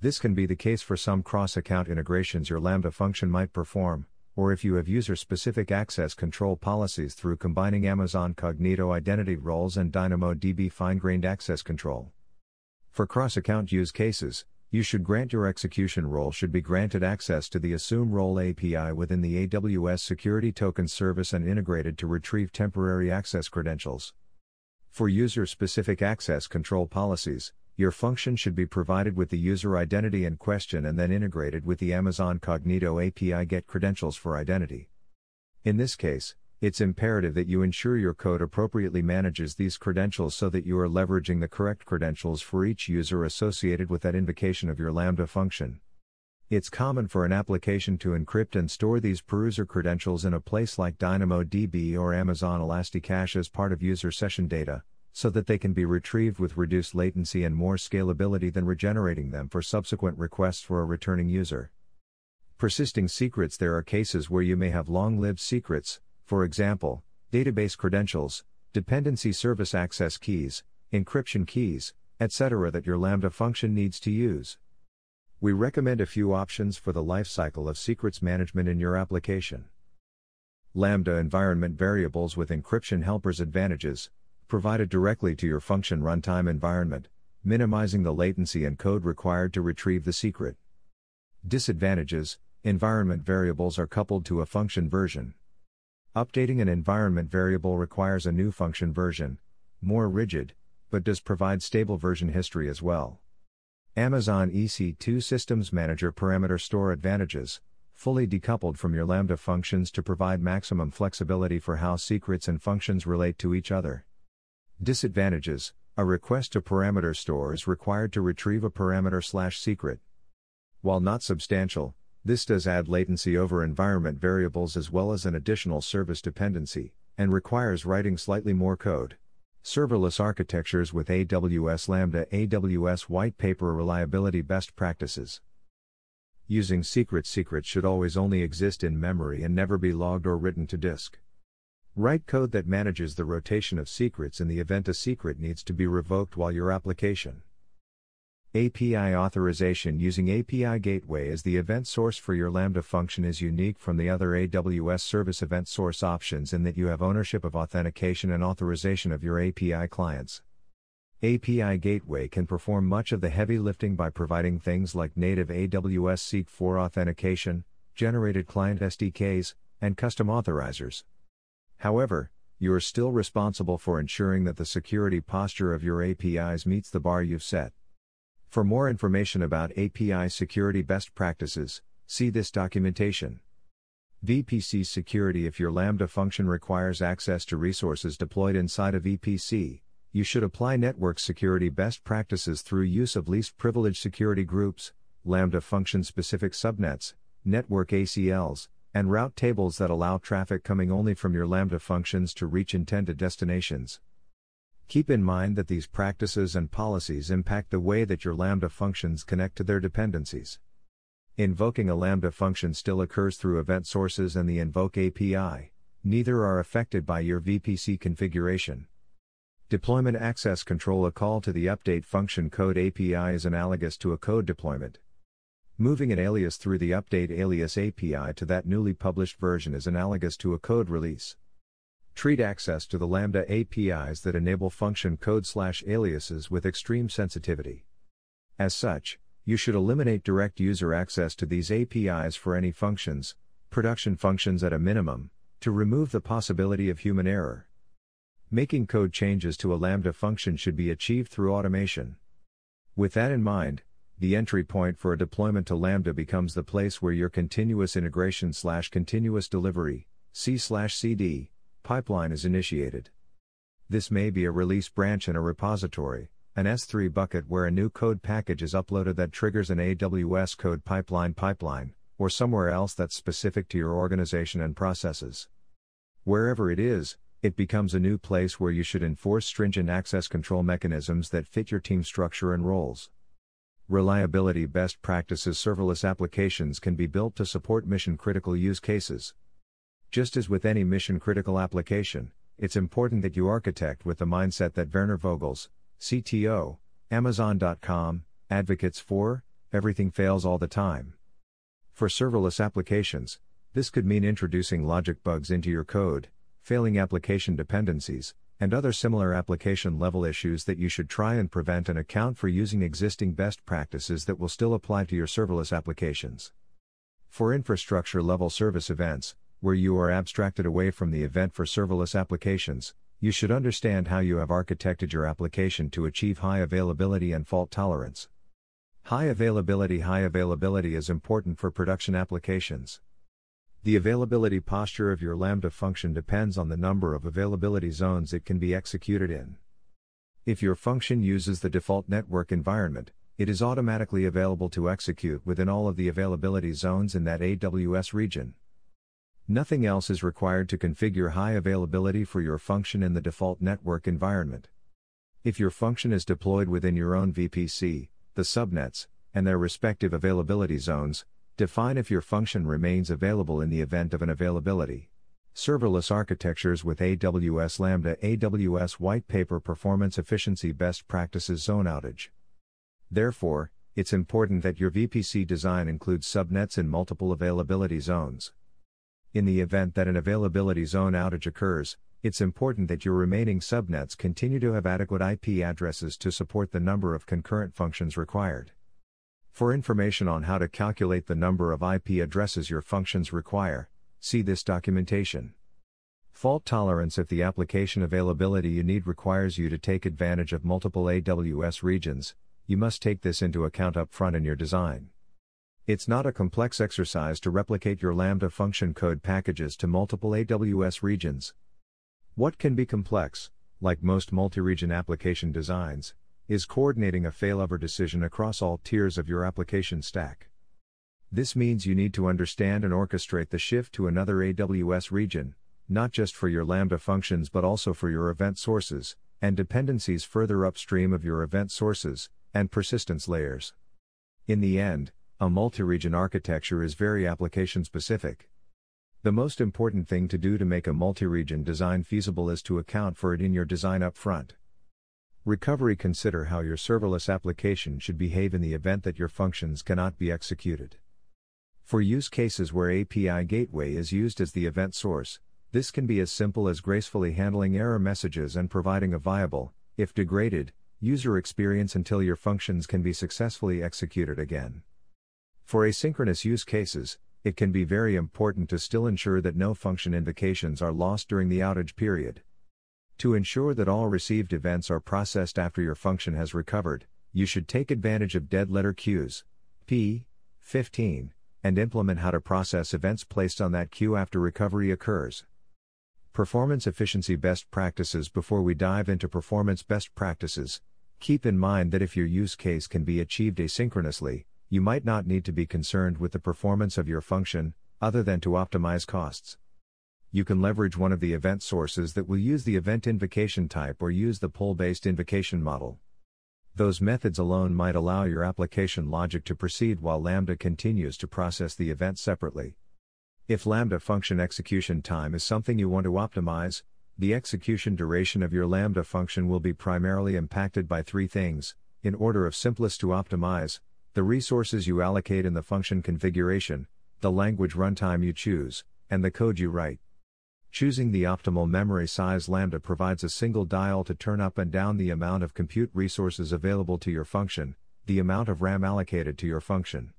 This can be the case for some cross-account integrations your Lambda function might perform, or if you have user-specific access control policies through combining Amazon Cognito identity roles and DynamoDB fine-grained access control. For cross-account use cases, you should grant your execution role should be granted access to the Assume Role API within the AWS Security Token Service and integrated to retrieve temporary access credentials. For user-specific access control policies, your function should be provided with the user identity in question and then integrated with the Amazon Cognito API Get Credentials for Identity. In this case, it's imperative that you ensure your code appropriately manages these credentials so that you are leveraging the correct credentials for each user associated with that invocation of your Lambda function. It's common for an application to encrypt and store these peruser credentials in a place like DynamoDB or Amazon ElastiCache as part of user session data, so that they can be retrieved with reduced latency and more scalability than regenerating them for subsequent requests for a returning user. Persisting secrets. There are cases where you may have long-lived secrets, for example, database credentials, dependency service access keys, encryption keys, etc. that your Lambda function needs to use. We recommend a few options for the lifecycle of secrets management in your application. Lambda environment variables with encryption helpers. Advantages: provided directly to your function runtime environment, minimizing the latency and code required to retrieve the secret. Disadvantages: environment variables are coupled to a function version. Updating an environment variable requires a new function version, more rigid, but does provide stable version history as well. Amazon EC2 Systems Manager Parameter Store. Advantages: fully decoupled from your Lambda functions to provide maximum flexibility for how secrets and functions relate to each other. Disadvantages: a request to parameter store is required to retrieve a parameter/secret. While not substantial, this does add latency over environment variables as well as an additional service dependency, and requires writing slightly more code. Serverless architectures with AWS Lambda. AWS White Paper Reliability Best Practices. Using secrets. Secrets should always only exist in memory and never be logged or written to disk. Write code that manages the rotation of secrets in the event a secret needs to be revoked while your application. API authorization. Using API Gateway as the event source for your Lambda function is unique from the other AWS service event source options in that you have ownership of authentication and authorization of your API clients. API Gateway can perform much of the heavy lifting by providing things like native AWS Seek for authentication, generated client SDKs, and custom authorizers. However, you are still responsible for ensuring that the security posture of your APIs meets the bar you've set. For more information about API security best practices, see this documentation. VPC security. If your Lambda function requires access to resources deployed inside a VPC, you should apply network security best practices through use of least privilege security groups, Lambda function-specific subnets, network ACLs, and route tables that allow traffic coming only from your Lambda functions to reach intended destinations. Keep in mind that these practices and policies impact the way that your Lambda functions connect to their dependencies. Invoking a Lambda function still occurs through event sources and the invoke API, neither are affected by your VPC configuration. Deployment access control. A call to the update function code API is analogous to a code deployment. Moving an alias through the update alias API to that newly published version is analogous to a code release. Treat access to the Lambda APIs that enable function code/aliases with extreme sensitivity. As such, you should eliminate direct user access to these APIs for any functions, production functions at a minimum, to remove the possibility of human error. Making code changes to a Lambda function should be achieved through automation. With that in mind, the entry point for a deployment to Lambda becomes the place where your continuous integration/continuous delivery, C/CD, pipeline is initiated. This may be a release branch in a repository, an S3 bucket where a new code package is uploaded that triggers an AWS CodePipeline pipeline, or somewhere else that's specific to your organization and processes. Wherever it is, it becomes a new place where you should enforce stringent access control mechanisms that fit your team structure and roles. Reliability best practices. Serverless applications can be built to support mission-critical use cases. Just as with any mission-critical application, it's important that you architect with the mindset that Werner Vogels, CTO, Amazon.com, advocates for: everything fails all the time. For serverless applications, this could mean introducing logic bugs into your code, failing application dependencies, and other similar application-level issues that you should try and prevent and account for using existing best practices that will still apply to your serverless applications. For infrastructure-level service events, where you are abstracted away from the event for serverless applications, you should understand how you have architected your application to achieve high availability and fault tolerance. High availability. High availability is important for production applications. The availability posture of your Lambda function depends on the number of availability zones it can be executed in. If your function uses the default network environment, it is automatically available to execute within all of the availability zones in that AWS region. Nothing else is required to configure high availability for your function in the default network environment. If your function is deployed within your own VPC, the subnets, and their respective availability zones, define if your function remains available in the event of an availability. Serverless architectures with AWS Lambda, AWS White Paper Performance Efficiency Best Practices Zone Outage. Therefore, it's important that your VPC design includes subnets in multiple availability zones. In the event that an availability zone outage occurs, it's important that your remaining subnets continue to have adequate IP addresses to support the number of concurrent functions required. For information on how to calculate the number of IP addresses your functions require, see this documentation. Fault tolerance: if the application availability you need requires you to take advantage of multiple AWS regions, you must take this into account up front in your design. It's not a complex exercise to replicate your Lambda function code packages to multiple AWS regions. What can be complex, like most multi-region application designs, is coordinating a failover decision across all tiers of your application stack. This means you need to understand and orchestrate the shift to another AWS region, not just for your Lambda functions but also for your event sources, and dependencies further upstream of your event sources, and persistence layers. In the end, a multi-region architecture is very application-specific. The most important thing to do to make a multi-region design feasible is to account for it in your design up front. Recovery: consider how your serverless application should behave in the event that your functions cannot be executed. For use cases where API Gateway is used as the event source, this can be as simple as gracefully handling error messages and providing a viable, if degraded, user experience until your functions can be successfully executed again. For asynchronous use cases, it can be very important to still ensure that no function invocations are lost during the outage period. To ensure that all received events are processed after your function has recovered, you should take advantage of dead letter queues, P15, and implement how to process events placed on that queue after recovery occurs. Performance efficiency best practices: before we dive into performance best practices, keep in mind that if your use case can be achieved asynchronously, you might not need to be concerned with the performance of your function, other than to optimize costs. You can leverage one of the event sources that will use the event invocation type or use the poll-based invocation model. Those methods alone might allow your application logic to proceed while Lambda continues to process the event separately. If Lambda function execution time is something you want to optimize, the execution duration of your Lambda function will be primarily impacted by three things, in order of simplest to optimize: the resources you allocate in the function configuration, the language runtime you choose, and the code you write. Choosing the optimal memory size: Lambda provides a single dial to turn up and down the amount of compute resources available to your function, the amount of RAM allocated to your function.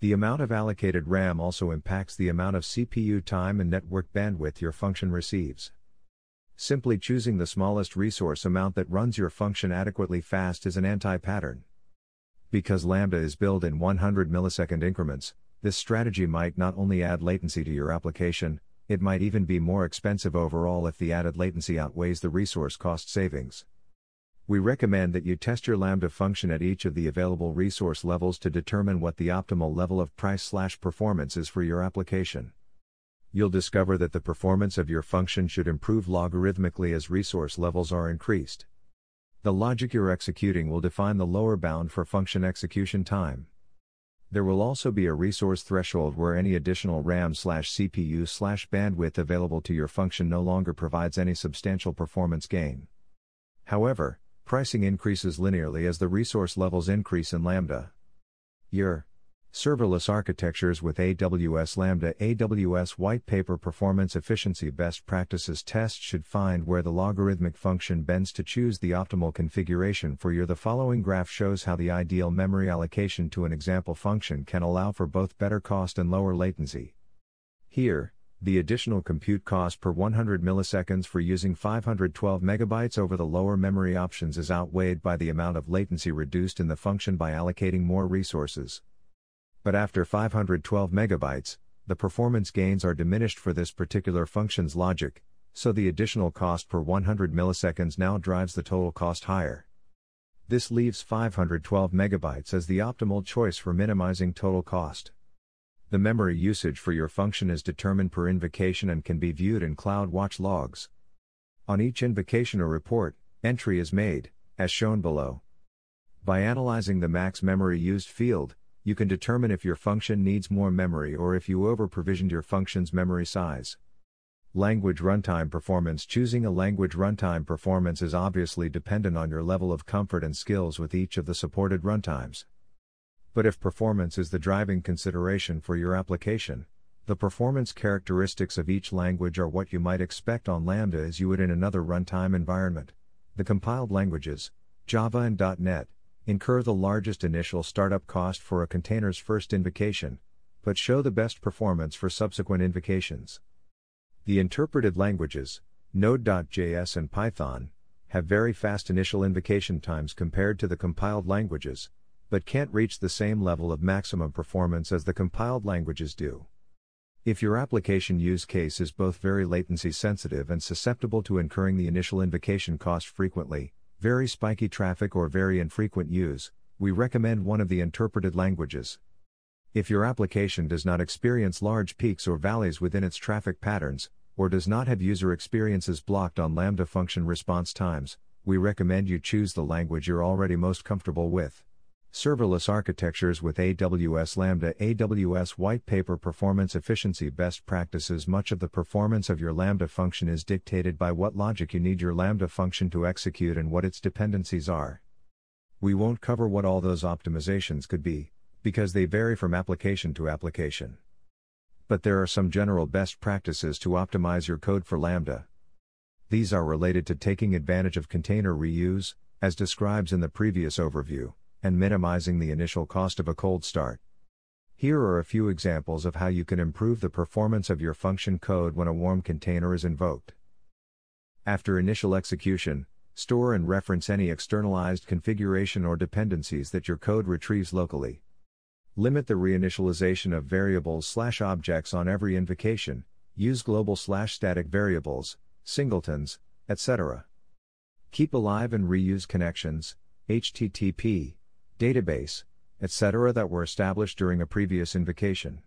The amount of allocated RAM also impacts the amount of CPU time and network bandwidth your function receives. Simply choosing the smallest resource amount that runs your function adequately fast is an anti-pattern. Because Lambda is billed in 100 millisecond increments, this strategy might not only add latency to your application, it might even be more expensive overall if the added latency outweighs the resource cost savings. We recommend that you test your Lambda function at each of the available resource levels to determine what the optimal level of price/performance is for your application. You'll discover that the performance of your function should improve logarithmically as resource levels are increased. The logic you're executing will define the lower bound for function execution time. There will also be a resource threshold where any additional RAM/CPU/bandwidth available to your function no longer provides any substantial performance gain. However, pricing increases linearly as the resource levels increase in Lambda. Your serverless architectures with AWS Lambda, AWS White Paper Performance Efficiency Best Practices test should find where the logarithmic function bends to choose the optimal configuration for your. The following graph shows how the ideal memory allocation to an example function can allow for both better cost and lower latency. Here, the additional compute cost per 100 milliseconds for using 512 megabytes over the lower memory options is outweighed by the amount of latency reduced in the function by allocating more resources. But after 512 megabytes, the performance gains are diminished for this particular function's logic, so the additional cost per 100 milliseconds now drives the total cost higher. This leaves 512 megabytes as the optimal choice for minimizing total cost. The memory usage for your function is determined per invocation and can be viewed in CloudWatch logs. On each invocation or report, entry is made, as shown below. By analyzing the max memory used field, you can determine if your function needs more memory or if you over-provisioned your function's memory size. Language runtime performance. Choosing a language runtime performance is obviously dependent on your level of comfort and skills with each of the supported runtimes. But if performance is the driving consideration for your application, the performance characteristics of each language are what you might expect on Lambda as you would in another runtime environment. The compiled languages, Java and .NET, incur the largest initial startup cost for a container's first invocation, but show the best performance for subsequent invocations. The interpreted languages, Node.js and Python, have very fast initial invocation times compared to the compiled languages, but can't reach the same level of maximum performance as the compiled languages do. If your application use case is both very latency sensitive and susceptible to incurring the initial invocation cost frequently, very spiky traffic or very infrequent use, we recommend one of the interpreted languages. If your application does not experience large peaks or valleys within its traffic patterns, or does not have user experiences blocked on Lambda function response times, we recommend you choose the language you're already most comfortable with. Serverless architectures with AWS Lambda. AWS White Paper Performance Efficiency Best Practices. Much of the performance of your Lambda function is dictated by what logic you need your Lambda function to execute and what its dependencies are. We won't cover what all those optimizations could be, because they vary from application to application. But there are some general best practices to optimize your code for Lambda. These are related to taking advantage of container reuse, as described in the previous overview, and minimizing the initial cost of a cold start. Here are a few examples of how you can improve the performance of your function code when a warm container is invoked. After initial execution, store and reference any externalized configuration or dependencies that your code retrieves locally. Limit the reinitialization of variables/objects on every invocation, use global/static variables, singletons, etc. Keep alive and reuse connections, HTTP, database, etc. that were established during a previous invocation.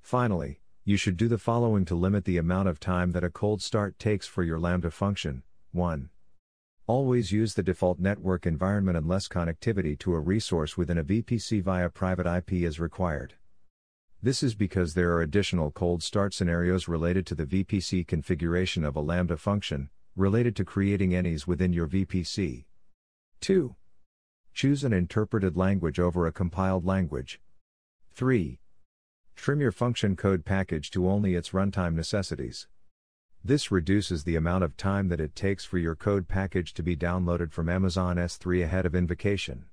Finally, you should do the following to limit the amount of time that a cold start takes for your Lambda function. 1. Always use the default network environment unless connectivity to a resource within a VPC via private IP is required. This is because there are additional cold start scenarios related to the VPC configuration of a Lambda function, related to creating entities within your VPC. 2. Choose an interpreted language over a compiled language. 3. Trim your function code package to only its runtime necessities. This reduces the amount of time that it takes for your code package to be downloaded from Amazon S3 ahead of invocation.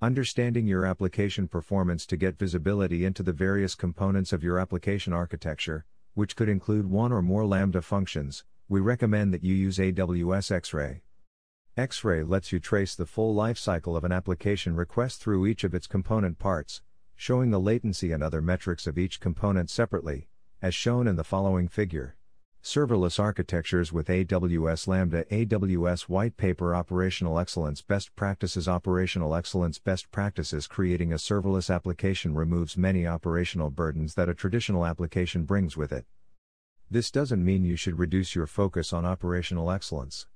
Understanding your application performance to get visibility into the various components of your application architecture, which could include one or more Lambda functions, we recommend that you use AWS X-Ray. X-Ray lets you trace the full lifecycle of an application request through each of its component parts, showing the latency and other metrics of each component separately, as shown in the following figure. Serverless architectures with AWS Lambda. AWS White Paper Operational Excellence Best Practices. Operational excellence best practices. Creating a serverless application removes many operational burdens that a traditional application brings with it. This doesn't mean you should reduce your focus on operational excellence.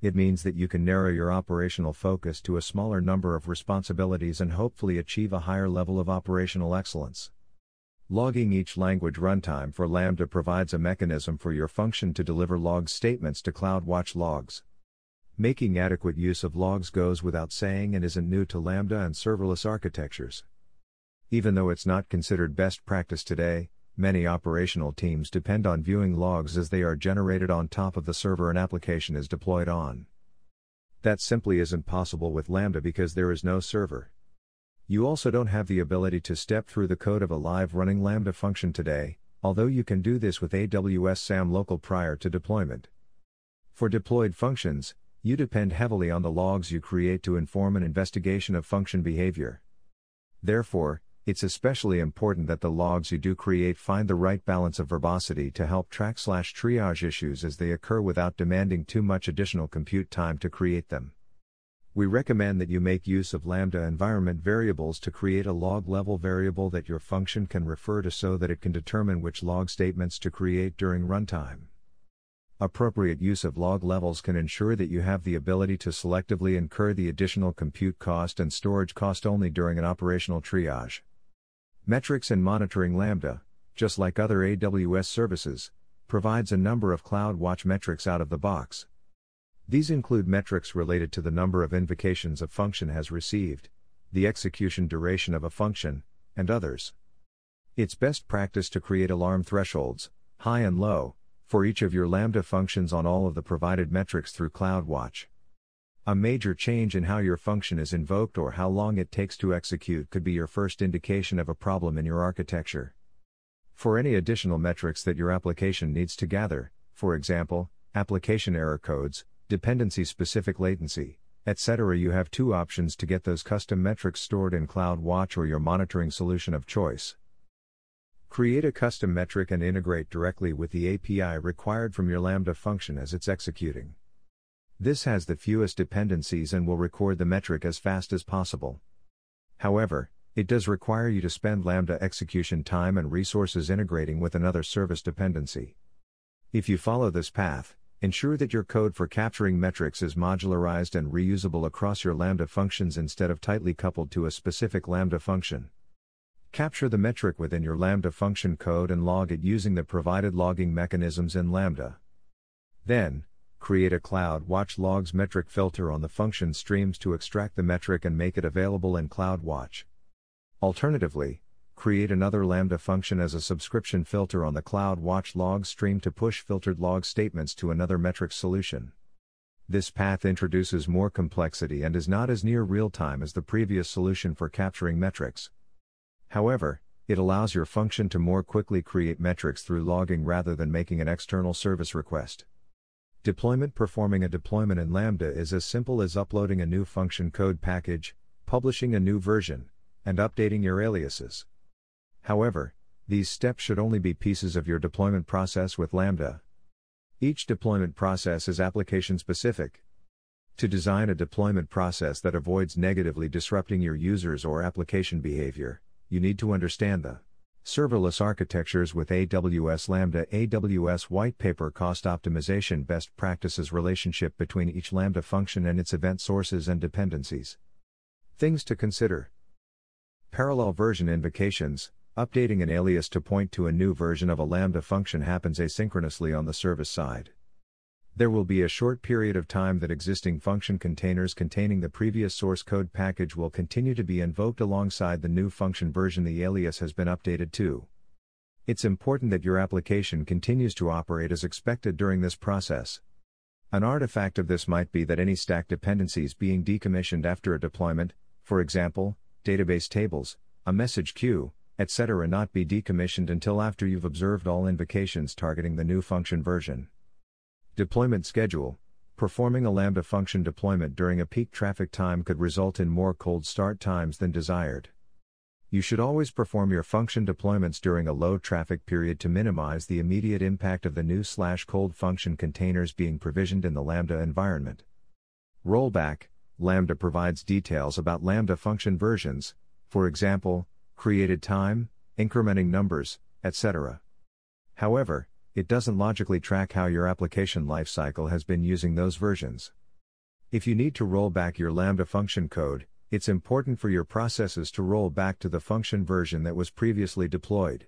It means that you can narrow your operational focus to a smaller number of responsibilities and hopefully achieve a higher level of operational excellence. Logging. Each language runtime for Lambda provides a mechanism for your function to deliver log statements to CloudWatch logs. Making adequate use of logs goes without saying and isn't new to Lambda and serverless architectures. Even though it's not considered best practice today, many operational teams depend on viewing logs as they are generated on top of the server an application is deployed on. That simply isn't possible with Lambda because there is no server. You also don't have the ability to step through the code of a live running Lambda function today, although you can do this with AWS SAM Local prior to deployment. For deployed functions, you depend heavily on the logs you create to inform an investigation of function behavior. Therefore, it's especially important that the logs you do create find the right balance of verbosity to help track/triage issues as they occur without demanding too much additional compute time to create them. We recommend that you make use of Lambda environment variables to create a log-level variable that your function can refer to so that it can determine which log statements to create during runtime. Appropriate use of log levels can ensure that you have the ability to selectively incur the additional compute cost and storage cost only during an operational triage. Metrics and monitoring. Lambda, just like other AWS services, provides a number of CloudWatch metrics out of the box. These include metrics related to the number of invocations a function has received, the execution duration of a function, and others. It's best practice to create alarm thresholds, high and low, for each of your Lambda functions on all of the provided metrics through CloudWatch. A major change in how your function is invoked or how long it takes to execute could be your first indication of a problem in your architecture. For any additional metrics that your application needs to gather, for example, application error codes, dependency-specific latency, etc., you have two options to get those custom metrics stored in CloudWatch or your monitoring solution of choice. Create a custom metric and integrate directly with the API required from your Lambda function as it's executing. This has the fewest dependencies and will record the metric as fast as possible. However, it does require you to spend Lambda execution time and resources integrating with another service dependency. If you follow this path, ensure that your code for capturing metrics is modularized and reusable across your Lambda functions instead of tightly coupled to a specific Lambda function. Capture the metric within your Lambda function code and log it using the provided logging mechanisms in Lambda. Then, create a CloudWatch logs metric filter on the function streams to extract the metric and make it available in CloudWatch. Alternatively, create another Lambda function as a subscription filter on the CloudWatch log stream to push filtered log statements to another metrics solution. This path introduces more complexity and is not as near real-time as the previous solution for capturing metrics. However, it allows your function to more quickly create metrics through logging rather than making an external service request. Deployment. Performing a deployment in Lambda is as simple as uploading a new function code package, publishing a new version, and updating your aliases. However, these steps should only be pieces of your deployment process with Lambda. Each deployment process is application-specific. To design a deployment process that avoids negatively disrupting your users or application behavior, you need to understand the serverless architectures with AWS Lambda. AWS Whitepaper. Cost optimization best practices. Relationship between each Lambda function and its event sources and dependencies. Things to consider. Parallel version invocations. Updating an alias to point to a new version of a Lambda function happens asynchronously on the service side. There will be a short period of time that existing function containers containing the previous source code package will continue to be invoked alongside the new function version the alias has been updated to. It's important that your application continues to operate as expected during this process. An artifact of this might be that any stack dependencies being decommissioned after a deployment, for example, database tables, a message queue, etc., not be decommissioned until after you've observed all invocations targeting the new function version. Deployment schedule. Performing a Lambda function deployment during a peak traffic time could result in more cold start times than desired. You should always perform your function deployments during a low traffic period to minimize the immediate impact of the new/cold function containers being provisioned in the Lambda environment. Rollback. Lambda provides details about Lambda function versions, for example, created time, incrementing numbers, etc. However, it doesn't logically track how your application lifecycle has been using those versions. If you need to roll back your Lambda function code, it's important for your processes to roll back to the function version that was previously deployed.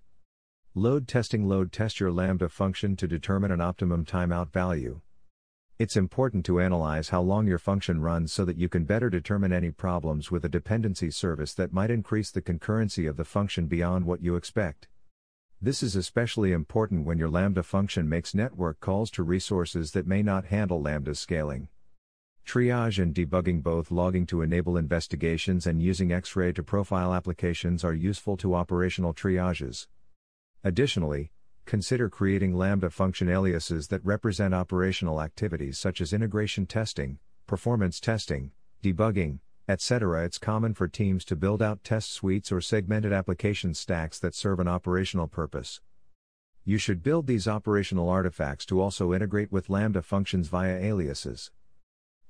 Load testing. Load test your Lambda function to determine an optimum timeout value. It's important to analyze how long your function runs so that you can better determine any problems with a dependency service that might increase the concurrency of the function beyond what you expect. This is especially important when your Lambda function makes network calls to resources that may not handle Lambda's scaling. Triage and debugging. Both logging to enable investigations and using X-Ray to profile applications are useful to operational triages. Additionally, consider creating Lambda function aliases that represent operational activities such as integration testing, performance testing, debugging, etc. It's common for teams to build out test suites or segmented application stacks that serve an operational purpose. You should build these operational artifacts to also integrate with Lambda functions via aliases.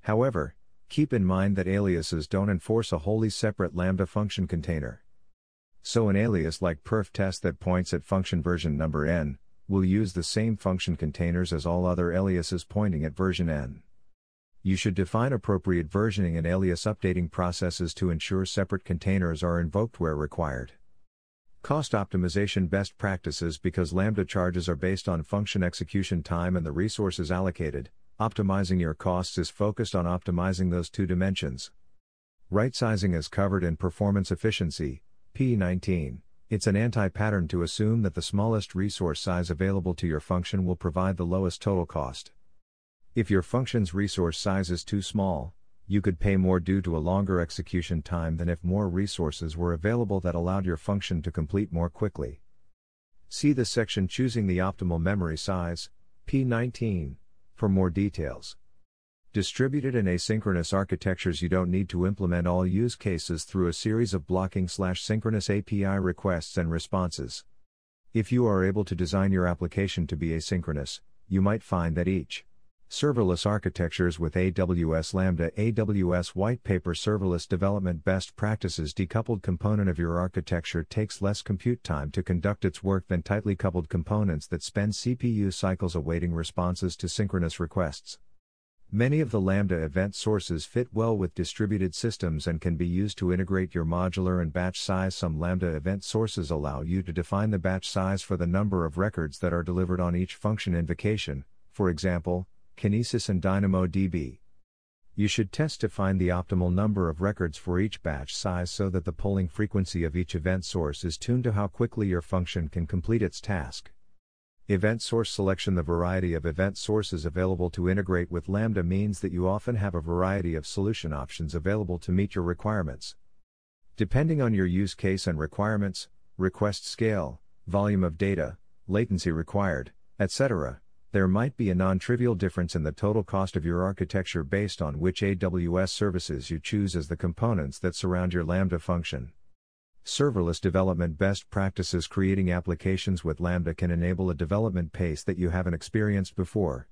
However, keep in mind that aliases don't enforce a wholly separate Lambda function container. So an alias like perf_test that points at function version number n, will use the same function containers as all other aliases pointing at version n. You should define appropriate versioning and alias updating processes to ensure separate containers are invoked where required. Cost optimization best practices: because Lambda charges are based on function execution time and the resources allocated, optimizing your costs is focused on optimizing those two dimensions. Right-sizing is covered in performance efficiency, P19. It's an anti-pattern to assume that the smallest resource size available to your function will provide the lowest total cost. If your function's resource size is too small, you could pay more due to a longer execution time than if more resources were available that allowed your function to complete more quickly. See this section Choosing the Optimal Memory Size, P19, for more details. Distributed and asynchronous architectures: you don't need to implement all use cases through a series of blocking/synchronous API requests and responses. If you are able to design your application to be asynchronous, you might find that each serverless architectures with AWS Lambda, AWS White Paper Serverless Development Best Practices. Decoupled component of your architecture takes less compute time to conduct its work than tightly coupled components that spend CPU cycles awaiting responses to synchronous requests. Many of the Lambda event sources fit well with distributed systems and can be used to integrate your modular and batch size. Some Lambda event sources allow you to define the batch size for the number of records that are delivered on each function invocation, for example, Kinesis and DynamoDB. You should test to find the optimal number of records for each batch size so that the polling frequency of each event source is tuned to how quickly your function can complete its task. Event source selection: the variety of event sources available to integrate with Lambda means that you often have a variety of solution options available to meet your requirements. Depending on your use case and requirements, request scale, volume of data, latency required, etc., there might be a non-trivial difference in the total cost of your architecture based on which AWS services you choose as the components that surround your Lambda function. Serverless development best practices: creating applications with Lambda can enable a development pace that you haven't experienced before.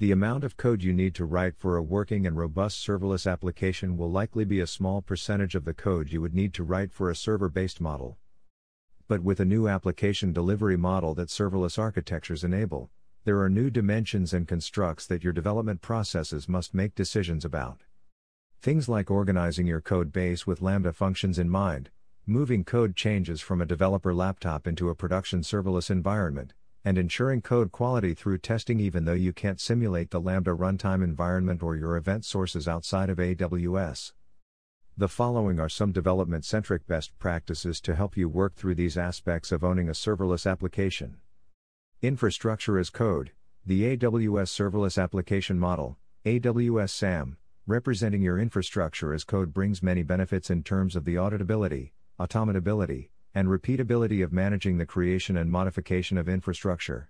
The amount of code you need to write for a working and robust serverless application will likely be a small percentage of the code you would need to write for a server-based model. But with a new application delivery model that serverless architectures enable, there are new dimensions and constructs that your development processes must make decisions about. Things like organizing your code base with Lambda functions in mind, moving code changes from a developer laptop into a production serverless environment, and ensuring code quality through testing. Even though you can't simulate the Lambda runtime environment or your event sources outside of AWS. The following are some development-centric best practices to help you work through these aspects of owning a serverless application. Infrastructure as Code, the AWS Serverless Application Model, AWS SAM, representing your infrastructure as code brings many benefits in terms of the auditability, automatability, and repeatability of managing the creation and modification of infrastructure.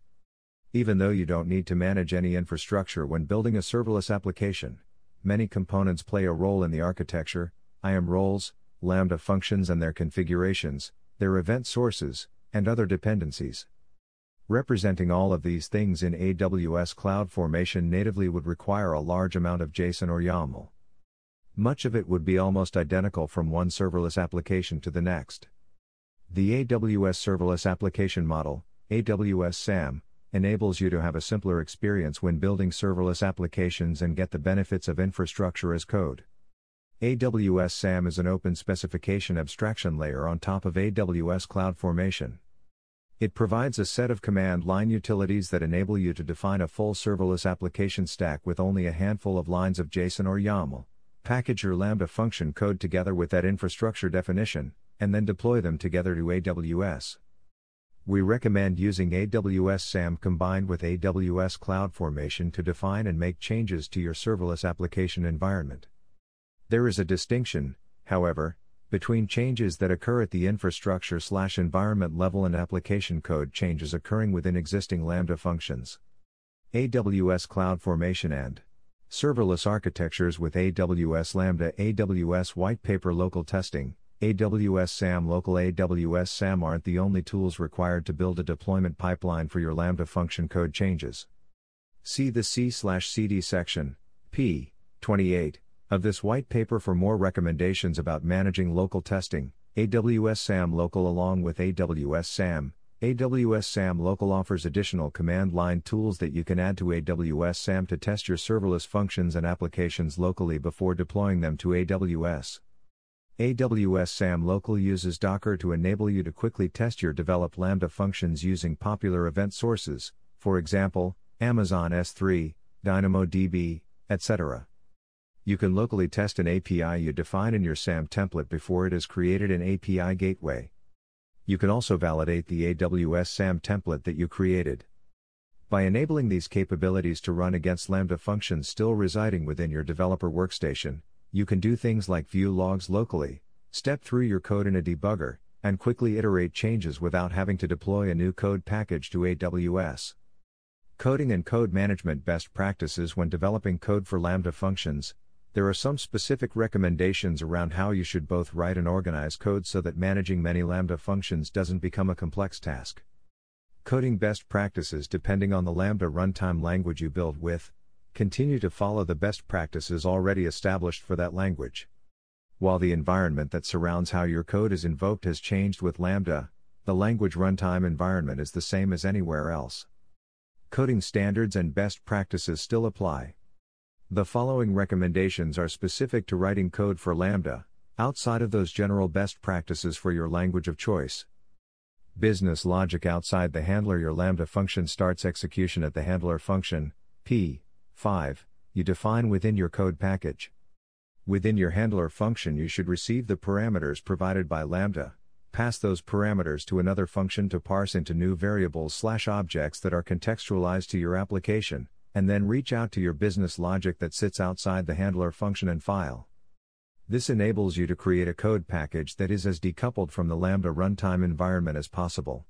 Even though you don't need to manage any infrastructure when building a serverless application, many components play a role in the architecture: IAM roles, Lambda functions and their configurations, their event sources, and other dependencies. Representing all of these things in AWS CloudFormation natively would require a large amount of JSON or YAML. Much of it would be almost identical from one serverless application to the next. The AWS Serverless Application Model, AWS SAM, enables you to have a simpler experience when building serverless applications and get the benefits of infrastructure as code. AWS SAM is an open specification abstraction layer on top of AWS CloudFormation. It provides a set of command-line utilities that enable you to define a full serverless application stack with only a handful of lines of JSON or YAML, package your Lambda function code together with that infrastructure definition, and then deploy them together to AWS. We recommend using AWS SAM combined with AWS CloudFormation to define and make changes to your serverless application environment. There is a distinction, however, between changes that occur at the infrastructure/environment level and application code changes occurring within existing Lambda functions. AWS CloudFormation and serverless architectures with AWS Lambda, AWS Whitepaper Local Testing, AWS SAM Local, AWS SAM aren't the only tools required to build a deployment pipeline for your Lambda function code changes. See the C/CD section, p. 28, of this white paper for more recommendations about managing local testing. AWS SAM Local, along with AWS SAM, AWS SAM Local offers additional command line tools that you can add to AWS SAM to test your serverless functions and applications locally before deploying them to AWS. AWS SAM Local uses Docker to enable you to quickly test your developed Lambda functions using popular event sources, for example, Amazon S3, DynamoDB, etc. You can locally test an API you define in your SAM template before it is created in API Gateway. You can also validate the AWS SAM template that you created. By enabling these capabilities to run against Lambda functions still residing within your developer workstation, you can do things like view logs locally, step through your code in a debugger, and quickly iterate changes without having to deploy a new code package to AWS. Coding and code management best practices when developing code for Lambda functions. There are some specific recommendations around how you should both write and organize code so that managing many Lambda functions doesn't become a complex task. Coding best practices: depending on the Lambda runtime language you build with, continue to follow the best practices already established for that language. While the environment that surrounds how your code is invoked has changed with Lambda, the language runtime environment is the same as anywhere else. Coding standards and best practices still apply. The following recommendations are specific to writing code for Lambda, outside of those general best practices for your language of choice. Business logic outside the handler. Your Lambda function starts execution at the handler function, p. 5, you define within your code package. Within your handler function, you should receive the parameters provided by Lambda, pass those parameters to another function to parse into new variables/objects that are contextualized to your application, and then reach out to your business logic that sits outside the handler function and file. This enables you to create a code package that is as decoupled from the Lambda runtime environment as possible.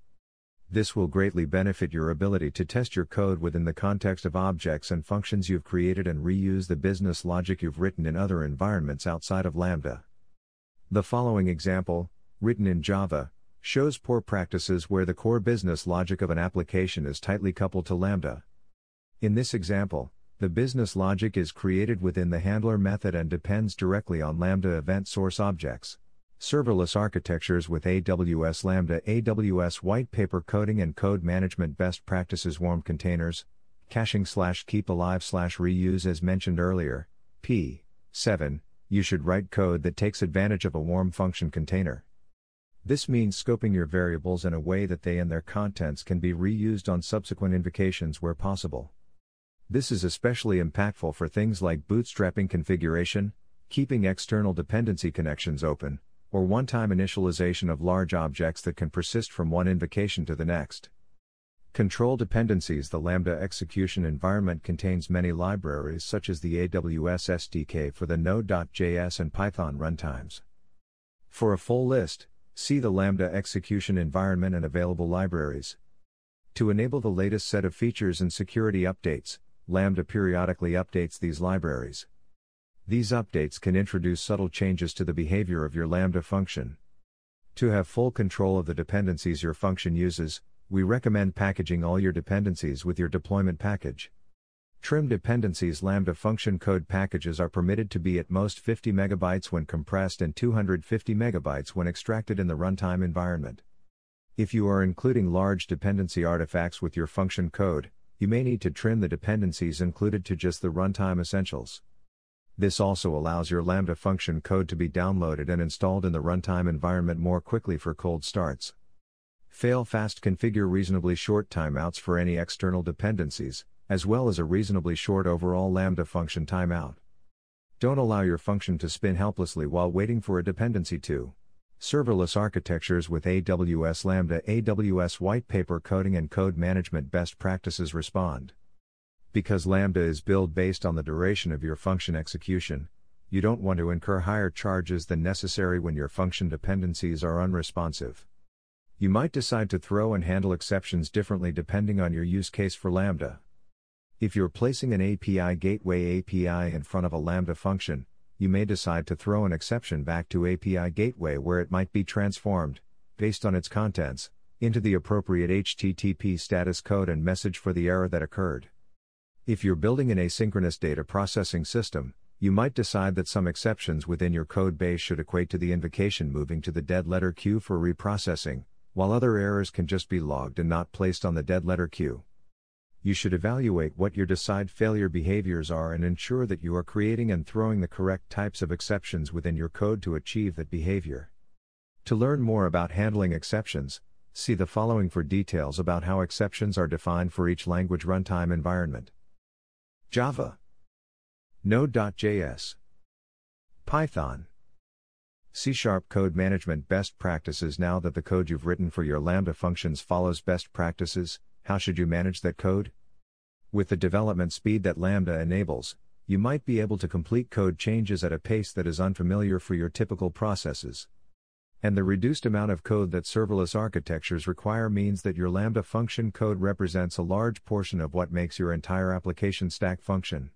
This will greatly benefit your ability to test your code within the context of objects and functions you've created and reuse the business logic you've written in other environments outside of Lambda. The following example, written in Java, shows poor practices where the core business logic of an application is tightly coupled to Lambda. In this example, the business logic is created within the handler method and depends directly on Lambda event source objects. Serverless architectures with AWS Lambda. AWS Whitepaper Coding and Code Management Best Practices. Warm containers, caching/keep alive/reuse. As mentioned earlier, p. 7, you should write code that takes advantage of a warm function container. This means scoping your variables in a way that they and their contents can be reused on subsequent invocations where possible. This is especially impactful for things like bootstrapping configuration, keeping external dependency connections open, or one-time initialization of large objects that can persist from one invocation to the next. Control dependencies. The Lambda execution environment contains many libraries such as the AWS SDK for the Node.js and Python runtimes. For a full list, see the Lambda execution environment and available libraries. To enable the latest set of features and security updates, Lambda periodically updates these libraries. These updates can introduce subtle changes to the behavior of your Lambda function. To have full control of the dependencies your function uses, we recommend packaging all your dependencies with your deployment package. Trim dependencies. Lambda function code packages are permitted to be at most 50 MB when compressed and 250 MB when extracted in the runtime environment. If you are including large dependency artifacts with your function code, you may need to trim the dependencies included to just the runtime essentials. This also allows your Lambda function code to be downloaded and installed in the runtime environment more quickly for cold starts. Fail fast. Configure reasonably short timeouts for any external dependencies, as well as a reasonably short overall Lambda function timeout. Don't allow your function to spin helplessly while waiting for a dependency to. Serverless architectures with AWS Lambda. AWS Whitepaper Coding and Code Management Best Practices. Respond. Because Lambda is billed based on the duration of your function execution, you don't want to incur higher charges than necessary when your function dependencies are unresponsive. You might decide to throw and handle exceptions differently depending on your use case for Lambda. If you're placing an API Gateway API in front of a Lambda function, you may decide to throw an exception back to API Gateway where it might be transformed, based on its contents, into the appropriate HTTP status code and message for the error that occurred. If you're building an asynchronous data processing system, you might decide that some exceptions within your code base should equate to the invocation moving to the dead letter queue for reprocessing, while other errors can just be logged and not placed on the dead letter queue. You should evaluate what your decide failure behaviors are and ensure that you are creating and throwing the correct types of exceptions within your code to achieve that behavior. To learn more about handling exceptions, see the following for details about how exceptions are defined for each language runtime environment. Java, Node.js, Python, C# code management best practices. Now that the code you've written for your Lambda functions follows best practices, how should you manage that code? With the development speed that Lambda enables, you might be able to complete code changes at a pace that is unfamiliar for your typical processes. And the reduced amount of code that serverless architectures require means that your Lambda function code represents a large portion of what makes your entire application stack function.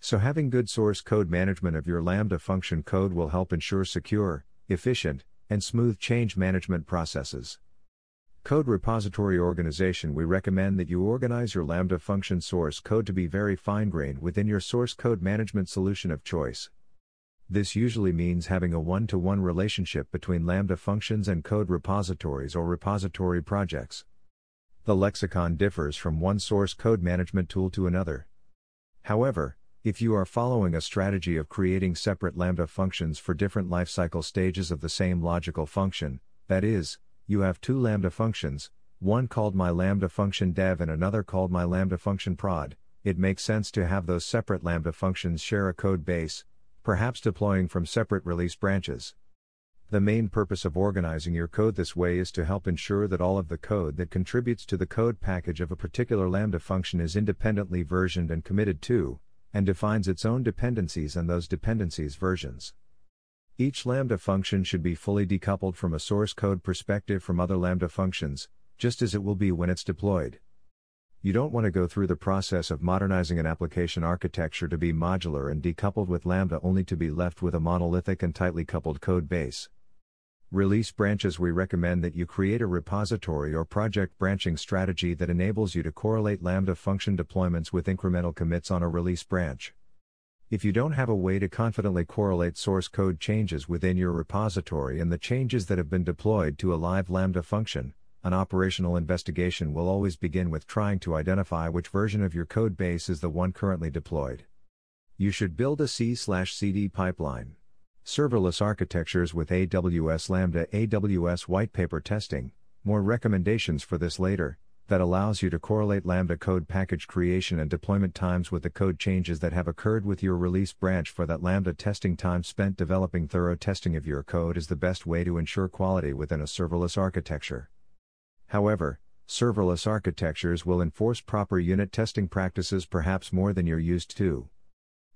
So having good source code management of your Lambda function code will help ensure secure, efficient, and smooth change management processes. Code repository organization. We recommend that you organize your Lambda function source code to be very fine-grained within your source code management solution of choice. This usually means having a one-to-one relationship between Lambda functions and code repositories or repository projects. The lexicon differs from one source code management tool to another. However, if you are following a strategy of creating separate Lambda functions for different lifecycle stages of the same logical function, that is, you have two Lambda functions, one called my Lambda function dev and another called my Lambda function prod, it makes sense to have those separate Lambda functions share a code base, perhaps deploying from separate release branches. The main purpose of organizing your code this way is to help ensure that all of the code that contributes to the code package of a particular Lambda function is independently versioned and committed to, and defines its own dependencies and those dependencies' versions. Each Lambda function should be fully decoupled from a source code perspective from other Lambda functions, just as it will be when it's deployed. You don't want to go through the process of modernizing an application architecture to be modular and decoupled with Lambda only to be left with a monolithic and tightly coupled code base. Release branches. We recommend that you create a repository or project branching strategy that enables you to correlate Lambda function deployments with incremental commits on a release branch. If you don't have a way to confidently correlate source code changes within your repository and the changes that have been deployed to a live Lambda function, an operational investigation will always begin with trying to identify which version of your code base is the one currently deployed. You should build a C/CD pipeline. Serverless architectures with AWS Lambda, AWS whitepaper testing, more recommendations for this later, that allows you to correlate Lambda code package creation and deployment times with the code changes that have occurred with your release branch for that Lambda. Testing time spent developing thorough testing of your code is the best way to ensure quality within a serverless architecture. However, serverless architectures will enforce proper unit testing practices perhaps more than you're used to.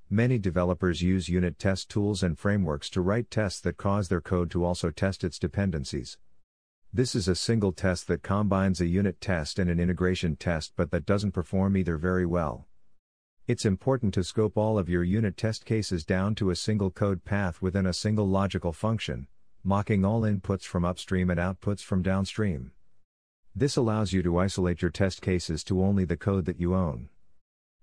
Many developers use unit test tools and frameworks to write tests that cause their code to also test its dependencies. This is a single test that combines a unit test and an integration test but that doesn't perform either very well. It's important to scope all of your unit test cases down to a single code path within a single logical function, mocking all inputs from upstream and outputs from downstream. This allows you to isolate your test cases to only the code that you own.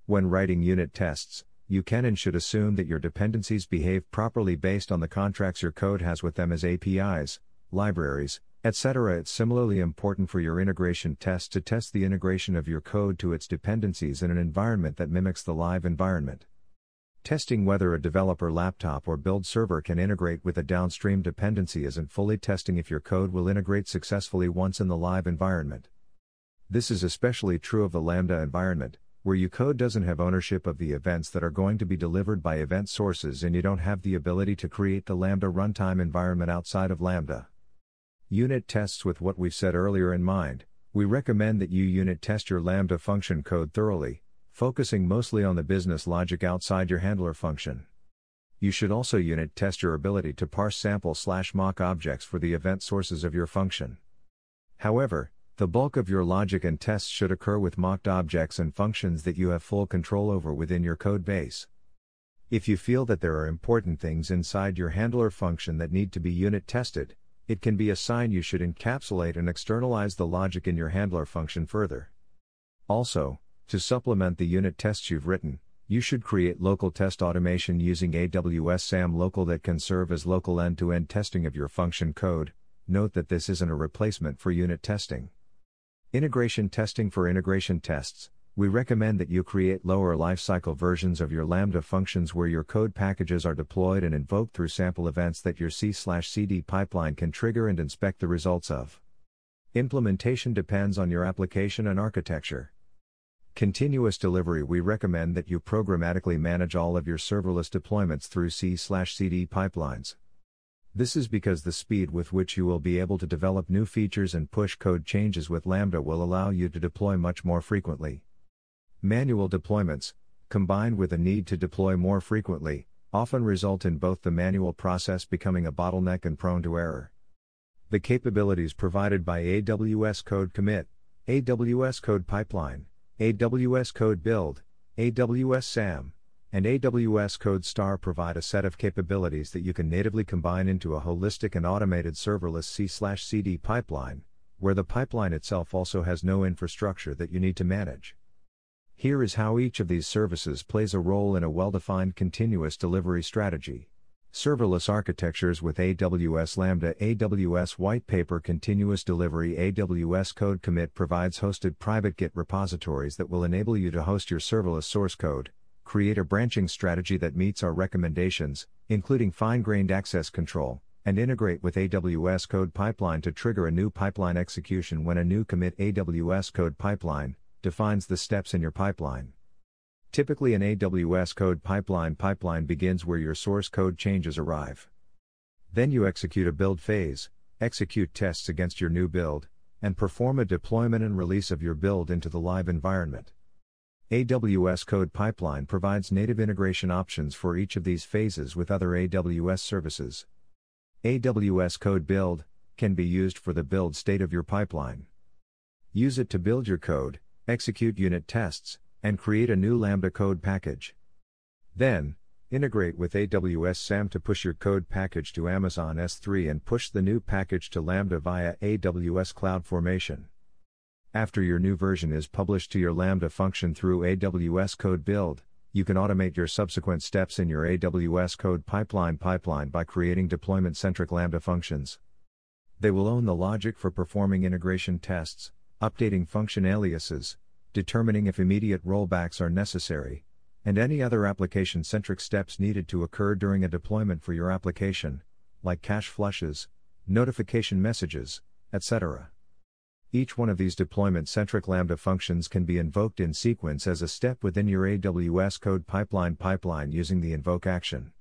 When writing unit tests, you can and should assume that your dependencies behave properly based on the contracts your code has with them as APIs, libraries, etc. It's similarly important for your integration tests to test the integration of your code to its dependencies in an environment that mimics the live environment. Testing whether a developer laptop or build server can integrate with a downstream dependency isn't fully testing if your code will integrate successfully once in the live environment. This is especially true of the Lambda environment, where your code doesn't have ownership of the events that are going to be delivered by event sources and you don't have the ability to create the Lambda runtime environment outside of Lambda. Unit tests. With what we've said earlier in mind, we recommend that you unit test your Lambda function code thoroughly, focusing mostly on the business logic outside your handler function. You should also unit test your ability to parse sample/mock objects for the event sources of your function. However, The bulk of your logic and tests should occur with mocked objects and functions that you have full control over within your code base. If you feel that there are important things inside your handler function that need to be unit tested, it can be a sign you should encapsulate and externalize the logic in your handler function further. Also, to supplement the unit tests you've written, you should create local test automation using AWS SAM Local that can serve as local end-to-end testing of your function code. Note that this isn't a replacement for unit testing. Integration testing. For integration tests, we recommend that you create lower lifecycle versions of your Lambda functions where your code packages are deployed and invoked through sample events that your C/CD pipeline can trigger and inspect the results of. Implementation depends on your application and architecture. Continuous delivery. We recommend that you programmatically manage all of your serverless deployments through C/CD pipelines. This is because the speed with which you will be able to develop new features and push code changes with Lambda will allow you to deploy much more frequently. Manual deployments, combined with a need to deploy more frequently, often result in both the manual process becoming a bottleneck and prone to error. The capabilities provided by AWS CodeCommit, AWS CodePipeline, AWS CodeBuild, AWS SAM, and AWS CodeStar provide a set of capabilities that you can natively combine into a holistic and automated serverless C/CD pipeline, where the pipeline itself also has no infrastructure that you need to manage. Here is how each of these services plays a role in a well-defined continuous delivery strategy. Serverless architectures with AWS Lambda, AWS Whitepaper Continuous Delivery. AWS CodeCommit provides hosted private Git repositories that will enable you to host your serverless source code, create a branching strategy that meets our recommendations, including fine-grained access control, and integrate with AWS CodePipeline to trigger a new pipeline execution when a new commit. AWS CodePipeline defines the steps in your pipeline. Typically, an AWS CodePipeline pipeline begins where your source code changes arrive. Then you execute a build phase, execute tests against your new build, and perform a deployment and release of your build into the live environment. AWS CodePipeline provides native integration options for each of these phases with other AWS services. AWS CodeBuild can be used for the build state of your pipeline. Use it to build your code, execute unit tests, and create a new Lambda code package. Then, integrate with AWS SAM to push your code package to Amazon S3 and push the new package to Lambda via AWS CloudFormation. After your new version is published to your Lambda function through AWS CodeBuild, you can automate your subsequent steps in your AWS CodePipeline pipeline by creating deployment-centric Lambda functions. They will own the logic for performing integration tests, updating function aliases, determining if immediate rollbacks are necessary, and any other application-centric steps needed to occur during a deployment for your application, like cache flushes, notification messages, etc. Each one of these deployment-centric Lambda functions can be invoked in sequence as a step within your AWS CodePipeline pipeline using the invoke action.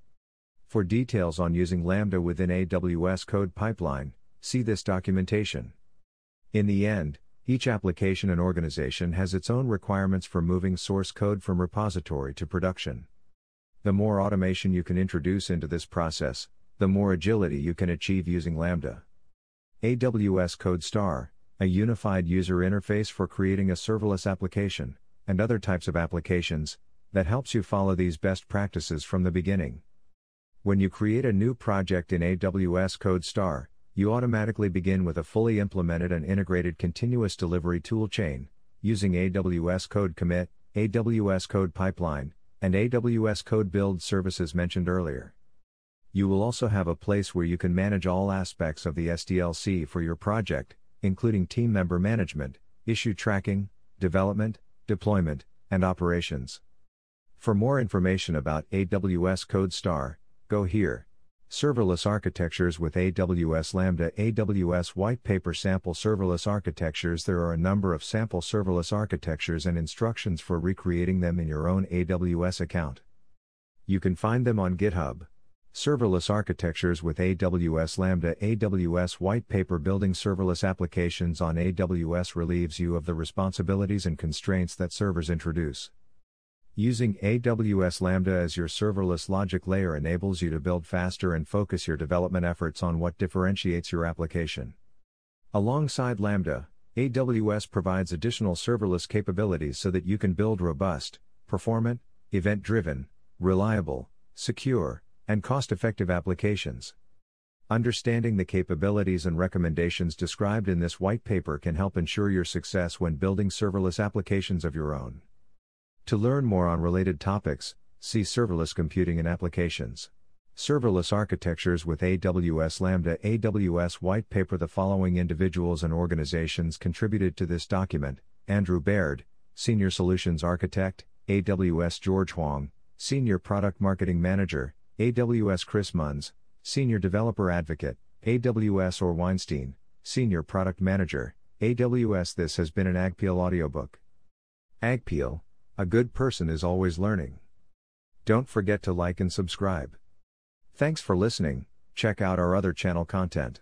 For details on using Lambda within AWS CodePipeline, see this documentation. In the end, each application and organization has its own requirements for moving source code from repository to production. The more automation you can introduce into this process, the more agility you can achieve using Lambda. AWS CodeStar, a unified user interface for creating a serverless application, and other types of applications, that helps you follow these best practices from the beginning. When you create a new project in AWS CodeStar, you automatically begin with a fully implemented and integrated continuous delivery toolchain, using AWS CodeCommit, AWS CodePipeline, and AWS CodeBuild services mentioned earlier. You will also have a place where you can manage all aspects of the SDLC for your project, including team member management, issue tracking, development, deployment, and operations. For more information about AWS CodeStar, go here. Serverless architectures with AWS Lambda, AWS Whitepaper, Sample Serverless Architectures. There are a number of sample serverless architectures and instructions for recreating them in your own AWS account. You can find them on GitHub. Serverless architectures with AWS Lambda, AWS Whitepaper. Building serverless applications on AWS relieves you of the responsibilities and constraints that servers introduce. Using AWS Lambda as your serverless logic layer enables you to build faster and focus your development efforts on what differentiates your application. Alongside Lambda, AWS provides additional serverless capabilities so that you can build robust, performant, event-driven, reliable, secure, and cost-effective applications. Understanding the capabilities and recommendations described in this white paper can help ensure your success when building serverless applications of your own. To learn more on related topics, see Serverless Computing and Applications. Serverless Architectures with AWS Lambda AWS White Paper. The following individuals and organizations contributed to this document: Andrew Baird, Senior Solutions Architect, AWS; George Huang, Senior Product Marketing Manager, AWS; Chris Munns, Senior Developer Advocate, AWS; Or Weinstein, Senior Product Manager, AWS. This has been an Akpeel audiobook. Akpeel, a good person is always learning. Don't forget to like and subscribe. Thanks for listening. Check out our other channel content.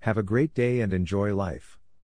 Have a great day and enjoy life.